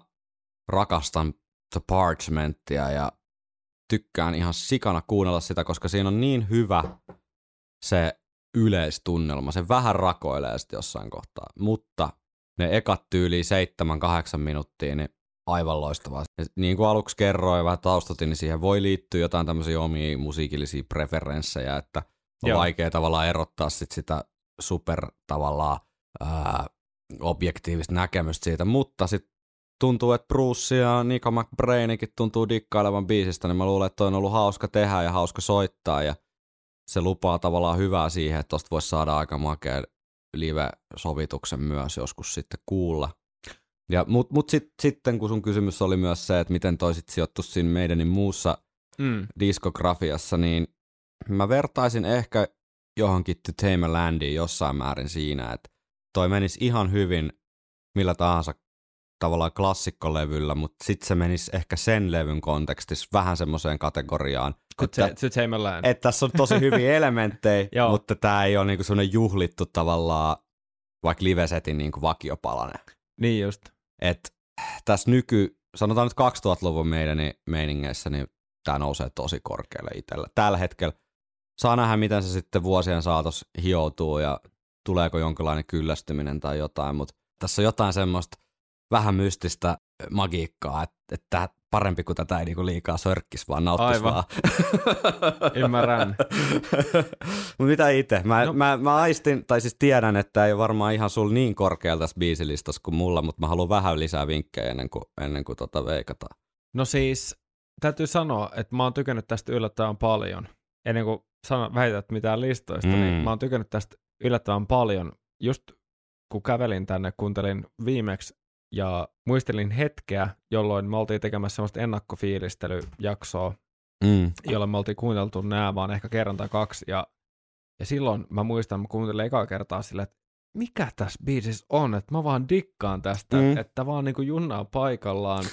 rakastan The Parchmentia ja tykkään ihan sikana kuunnella sitä, koska siinä on niin hyvä se yleistunnelma. Se vähän rakoilee sitten jossain kohtaa, mutta ne ekat tyyliin 7-8 minuuttia, niin aivan loistavaa. Ja niin kuin aluksi kerroin vähän taustatin, niin siihen voi liittyä jotain tämmöisiä omia musiikillisia preferenssejä, että on vaikea tavallaan erottaa sit sitä super tavallaan objektiivista näkemystä siitä, mutta sitten tuntuu, että Bruce ja Nicko McBrainikin tuntuu dikkailevan biisistä, niin mä luulen, että on ollut hauska tehdä ja hauska soittaa ja se lupaa tavallaan hyvää siihen, että tosta voisi saada aika makea live-sovituksen myös joskus sitten kuulla. Mutta sitten kun sun kysymys oli myös se, että miten toi sit sijoittuisi siinä meidänin muussa diskografiassa, niin mä vertaisin ehkä johonkin Tame of Landiin jossain määrin siinä, että toi menisi ihan hyvin millä tahansa tavallaan klassikkolevyllä, mutta sitten se menisi ehkä sen levyn kontekstissa vähän semmoiseen kategoriaan, että tässä on tosi hyviä elementtejä, mutta tämä ei ole niinku semmoinen juhlittu tavallaan vaikka livesetin niinku vakiopalanen. Niin just. Että tässä sanotaan nyt 2000-luvun meidän meiningeissä, niin tämä nousee tosi korkealle itsellä. Tällä hetkellä saa nähdä, miten se sitten vuosien saatossa hioutuu ja tuleeko jonkinlainen kyllästyminen tai jotain, mutta tässä on jotain semmoista vähän mystistä magiikkaa, että parempi kuin tätä ei niinku liikaa sörkkisi, vaan nauttisi vaan. Ymmärrän. Mutta mitä itse? Mä aistin, tai siis tiedän, että ei ole varmaan ihan sulla niin korkealla tässä biisilistassa kuin mulla, mutta mä haluan vähän lisää vinkkejä ennen kuin veikataan. No siis, täytyy sanoa, että mä oon tykännyt tästä yllättävän paljon. Ennen kuin väität mitään listoista, niin mä oon tykännyt tästä yllättävän paljon. Just kun kävelin tänne, kuuntelin viimeksi ja muistelin hetkeä, jolloin me oltiin tekemässä semmoista ennakkofiilistelyjaksoa, jolloin me oltiin kuunneltu nämä vaan ehkä kerran tai kaksi. Ja silloin mä muistan, mä kuuntelin ekaa kertaa silleen, että mikä tässä biisissä on, että mä vaan dikkaan tästä, että vaan niinku junnaa paikallaan.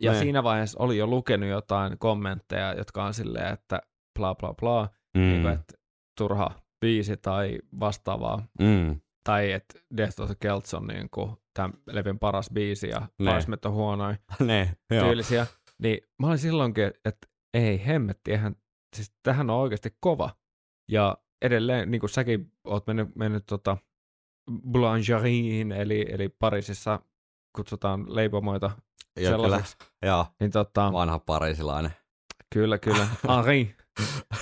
ja siinä vaiheessa oli jo lukenut jotain kommentteja, jotka on silleen, että bla bla bla, niin että turha biisi tai vastaavaa. Tai että Death of the Keltoi on niinku tämän levin paras biisi ja Parchment on huonoin tyylisiä. Niin mä olin silloinkin, että ei hemmetti, eihän, siis tämähän on oikeasti kova. Ja edelleen, niin kuin säkin oot mennyt Boulangeriin, eli Pariisissa kutsutaan leipomoita sellaiseksi. Joo, niin, vanha pariisilainen. Kyllä,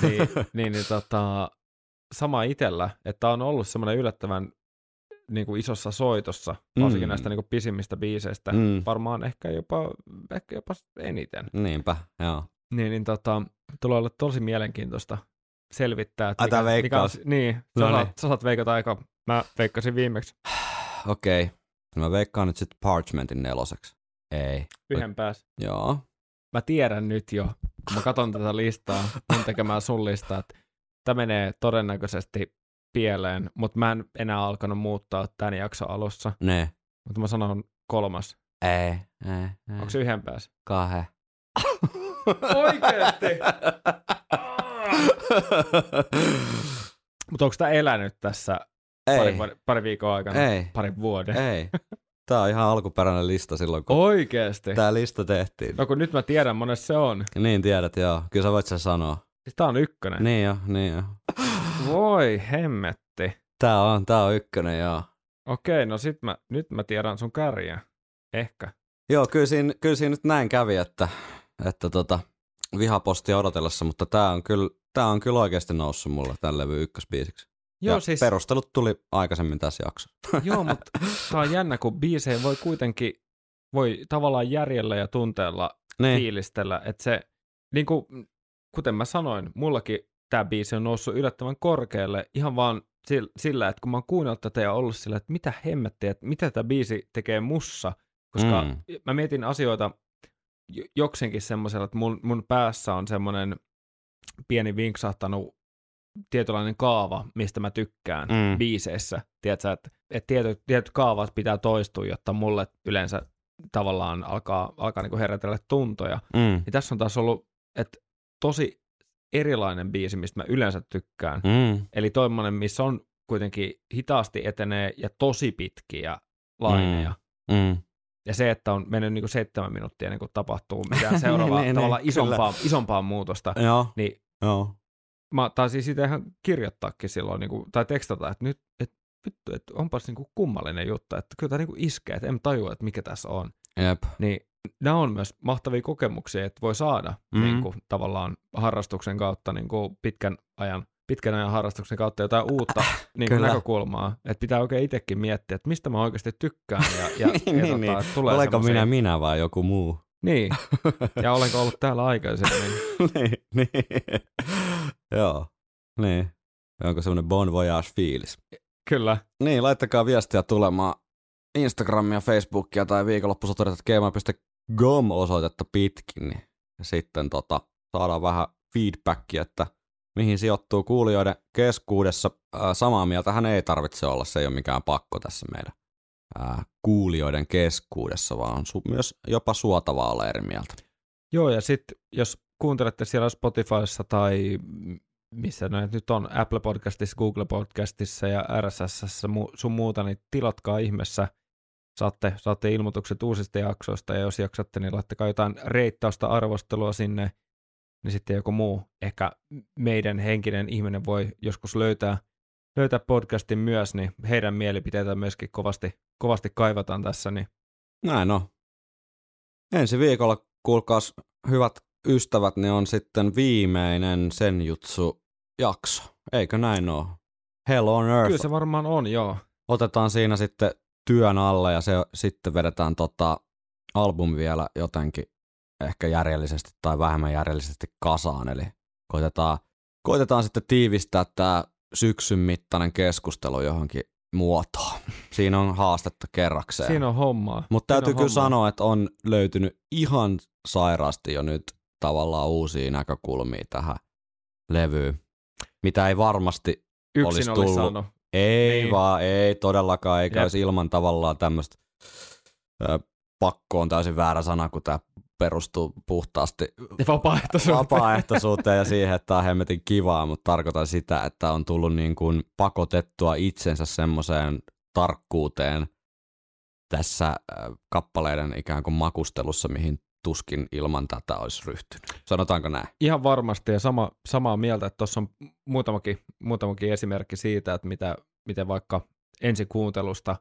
Henri. Sama itsellä, että on ollut semmoinen yllättävän niinku isossa soitossa, varsinkin näistä niinku pisimmistä biiseistä, varmaan ehkä jopa eniten. Niinpä, joo. Tulee olla tosi mielenkiintoista selvittää, että tämä veikkaus. Niin, sä saat veikata aika, mä veikkasin viimeksi. Okei, mä veikkaan nyt sitten Parchmentin 4. Ei. Yhden pääs. Joo. Mä tiedän nyt jo, kun mä katson tätä listaa, mun tekemään sun listaa, että tämä menee todennäköisesti pieleen, mutta mä en enää alkanut muuttaa tämän jakson alussa. Ne. Mutta mä sanon 3. Ei. Onko se 1 päässä? 2. Oikeesti? Mutta onko tää elänyt tässä pari viikon aikana? Ei. Pari vuoden? Ei. Tää on ihan alkuperäinen lista silloin, kun oikeesti tää lista tehtiin. No kun nyt mä tiedän, monessa se on. Niin tiedät, joo. Kyllä sä voit sen sanoa. Siis tää on 1. Niin jo. Voi hemmetti. Tää on 1, joo. Okei, no nyt mä tiedän sun kärjää. Ehkä. Joo, kyllä siinä nyt näin kävi, että vihapostia odotellessa, mutta tää on kyllä oikeesti noussut mulla tän levy 1 biisiksi. Joo, ja siis perustelut tuli aikaisemmin tässä jaksossa. Joo, mutta tää on jännä, kun biisejä voi kuitenkin tavallaan järjellä ja tunteella fiilistellä, että se niinku kuten mä sanoin, mullakin tämä biisi on noussut yllättävän korkealle ihan vaan sillä, että kun mä oon kuunnellut tätä ja ollut sillä, että mitä hemmettiä, että mitä tämä biisi tekee mussa, koska mä mietin asioita jokseenkin semmoisella, että mun päässä on semmoinen pieni vinksahtanut tietynlainen kaava, mistä mä tykkään biiseissä. Tiedätkö, että tietyt kaavat pitää toistua, jotta mulle yleensä tavallaan alkaa niinku herätellä tuntoja. Ja tässä on taas ollut, että tosi erilainen biisi, mistä mä yleensä tykkään. Eli tommonen, missä on kuitenkin hitaasti etenee ja tosi pitkiä laineja. Ja se, että on mennyt niinku 7 minuuttia ennen kuin tapahtuu mitään seuraavaa tavallaan isompaa muutosta. Joo, niin joo. Mä taisin siitä ihan kirjoittaakin silloin, niinku, tai tekstata, että nyt että onpas niinku kummallinen juttu, että kyllä tämä niinku iskee, että en tajua, että mikä tässä on. Jep. Niin, nämä on myös mahtavia kokemuksia, että voi saada niinku, tavallaan harrastuksen kautta, niinku, pitkän ajan harrastuksen kautta jotain uutta niinku, näkökulmaa. Että pitää oikein itsekin miettiä, että mistä mä oikeasti tykkään. Ja tulee olenko semmosia minä vai joku muu? Niin, ja olenko ollut täällä aikaisemmin. Niin. Joo, Niin. Onko semmoinen bon voyage-fiilis? Kyllä. Niin, laittakaa viestiä tulemaan Instagramia, Facebookia tai viikonloppusoturit@gmail.com-osoitetta pitkin. Niin. Ja sitten saadaan vähän feedbackia, että mihin sijoittuu kuulijoiden keskuudessa. Samaa mieltähän ei tarvitse olla, se ei ole mikään pakko tässä meidän kuulijoiden keskuudessa, vaan on myös jopa suotavaa olla eri mieltä. Joo, ja sitten jos kuuntelette siellä Spotifyssa tai missä näitä nyt on, Apple Podcastissa, Google Podcastissa ja RSS:ssä sun muuta, niin tilatkaa ihmeessä. Saatte ilmoitukset uusista jaksoista, ja jos jaksatte, niin laittakaa jotain reittausta, arvostelua sinne, niin sitten joku muu, ehkä meidän henkinen ihminen voi joskus löytää podcastin myös, niin heidän mielipiteitä myöskin kovasti kaivataan tässä. Niin. Näin on. Ensi viikolla, kuulkaas hyvät ystävät, niin on sitten viimeinen Senjutsu-jakso. Eikö näin ole? Hell on Earth. Kyllä se varmaan on, joo. Otetaan siinä sitten työn alle ja sitten vedetään album vielä jotenkin ehkä järjellisesti tai vähemmän järjellisesti kasaan. Eli koitetaan sitten tiivistää tämä syksyn mittainen keskustelu johonkin muotoon. Siinä on haastetta kerrakseen. Siinä on hommaa. Mutta täytyy kyllä sanoa, että on löytynyt ihan sairaasti jo nyt tavallaan uusia näkökulmia tähän levyyn, mitä ei varmasti olisi tullut. Sanonut. Ei niin. Vaan, ei todellakaan, eikä olisi ilman tavallaan tämmöistä pakko on täysin väärä sana, kun tämä perustuu puhtaasti vapaaehtoisuuteen ja siihen, että on hemmetin kivaa, mutta tarkoitan sitä, että on tullut niin kuin pakotettua itsensä semmoiseen tarkkuuteen tässä kappaleiden ikään kuin makustelussa, mihin tuskin ilman tätä olisi ryhtynyt. Sanotaanko näin? Ihan varmasti, ja samaa mieltä, että tuossa on muutamakin esimerkki siitä, että miten vaikka ensikuuntelusta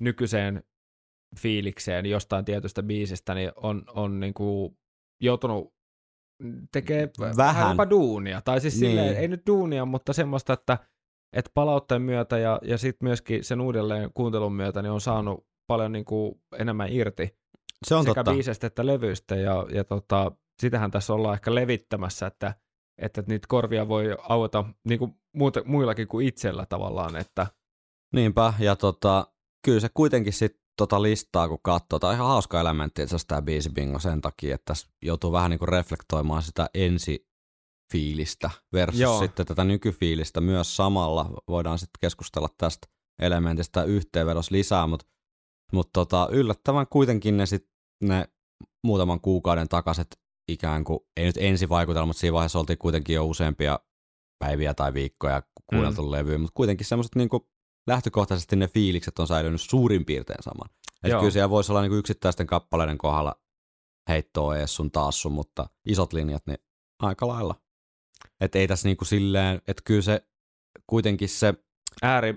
nykyiseen fiilikseen jostain tietystä biisistä, niin on niin kuin joutunut tekemään vähän jopa duunia. Tai siis silleen, ei nyt duunia, mutta semmoista, että palautteen myötä ja sitten myöskin sen uudelleen kuuntelun myötä niin on saanut paljon niin kuin enemmän irti. Se on sekä totta. Biisestä että levyistä, ja sitähän tässä ollaan ehkä levittämässä, että niitä korvia voi aueta niin kuin muillakin kuin itsellä tavallaan. Että. Niinpä, ja kyllä se kuitenkin sitten listaa kun katsoo, tämä on ihan hauska elementti itse asiassa tämä biisibingo sen takia, että tässä joutuu vähän niin kuin reflektoimaan sitä ensifiilistä versus sitten tätä nykyfiilistä myös samalla. Voidaan sitten keskustella tästä elementistä yhteenvedossa lisää, mutta yllättävän kuitenkin ne muutaman kuukauden takaiset ikään kuin, ei nyt ensivaikutelmat, siinä vaiheessa oltiin kuitenkin jo useampia päiviä tai viikkoja kuunneltu levyä, mutta kuitenkin semmoiset niin kuin lähtökohtaisesti ne fiilikset on säilynyt suurin piirtein saman. Että kyllä siellä voisi olla niin kuin yksittäisten kappaleiden kohdalla heittoa ees sun taas sun, mutta isot linjat, niin aika lailla. Että ei tässä niin kuin silleen, että kyllä se kuitenkin se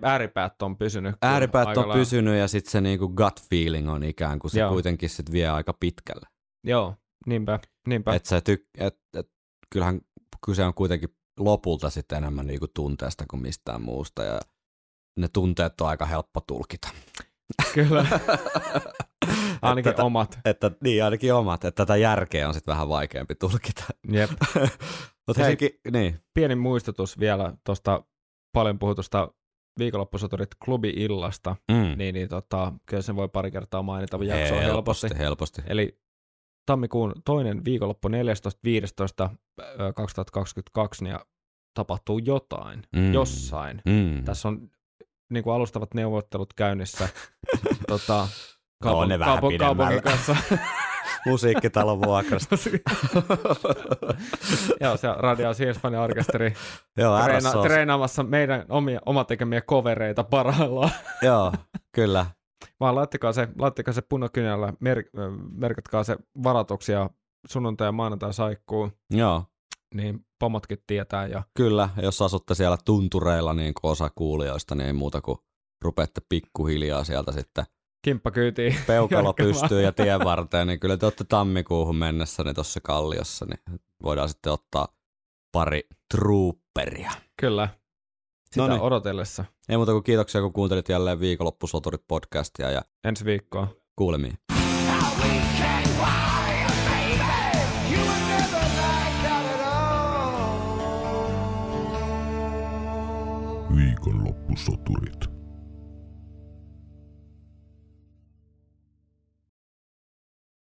ääripäät on pysynyt. Ääripäät on pysynyt ja sitten se niinku gut feeling on ikään kuin se kuitenkin sit vie aika pitkälle. Joo, niinpä. Kyllähän kyse on kuitenkin lopulta sitten enemmän niinku tunteesta kuin mistään muusta ja ne tunteet on aika helppo tulkita. Kyllä. Ainakin omat. Ainakin omat. Että tätä järkeä on sitten vähän vaikeampi tulkita. Jep. Pieni muistutus vielä tuosta paljon puhutusta viikonloppusoturit klubi-illasta, niin kyllä sen voi pari kertaa mainita, kun jakso on helposti. Eli tammikuun toinen viikonloppu 14.–15.2022 ja tapahtuu jotain, jossain. Tässä on niin kuin alustavat neuvottelut käynnissä kaupungin kanssa. Musiikkitalon vuokrasta. Joo, se Radio Sierspani orkesteri treenaamassa meidän oma tekemiä kovereita parhaillaan. Joo, kyllä. Vaan laittakaa se punakynällä, merkatkaa se varatuksia sunnuntai ja maanantai saikkuun. Joo. Niin pomotkin tietää. Ja. Kyllä, jos asutte siellä tuntureilla niin kuin osa kuulijoista, niin ei muuta kuin rupeatte pikkuhiljaa sieltä sitten. Kimppakyytiin. Peukalo pystyy ja tien varteen, niin kyllä te olette tammikuuhun mennessä niin tuossa Kalliossa, niin voidaan sitten ottaa pari trooperia. Kyllä, sitä odotellessa. Ei muuta kuin kiitoksia, kun kuuntelit jälleen Viikonloppusoturit-podcastia. Ja ensi viikkoa. Kuulemiin. Viikonloppusoturit.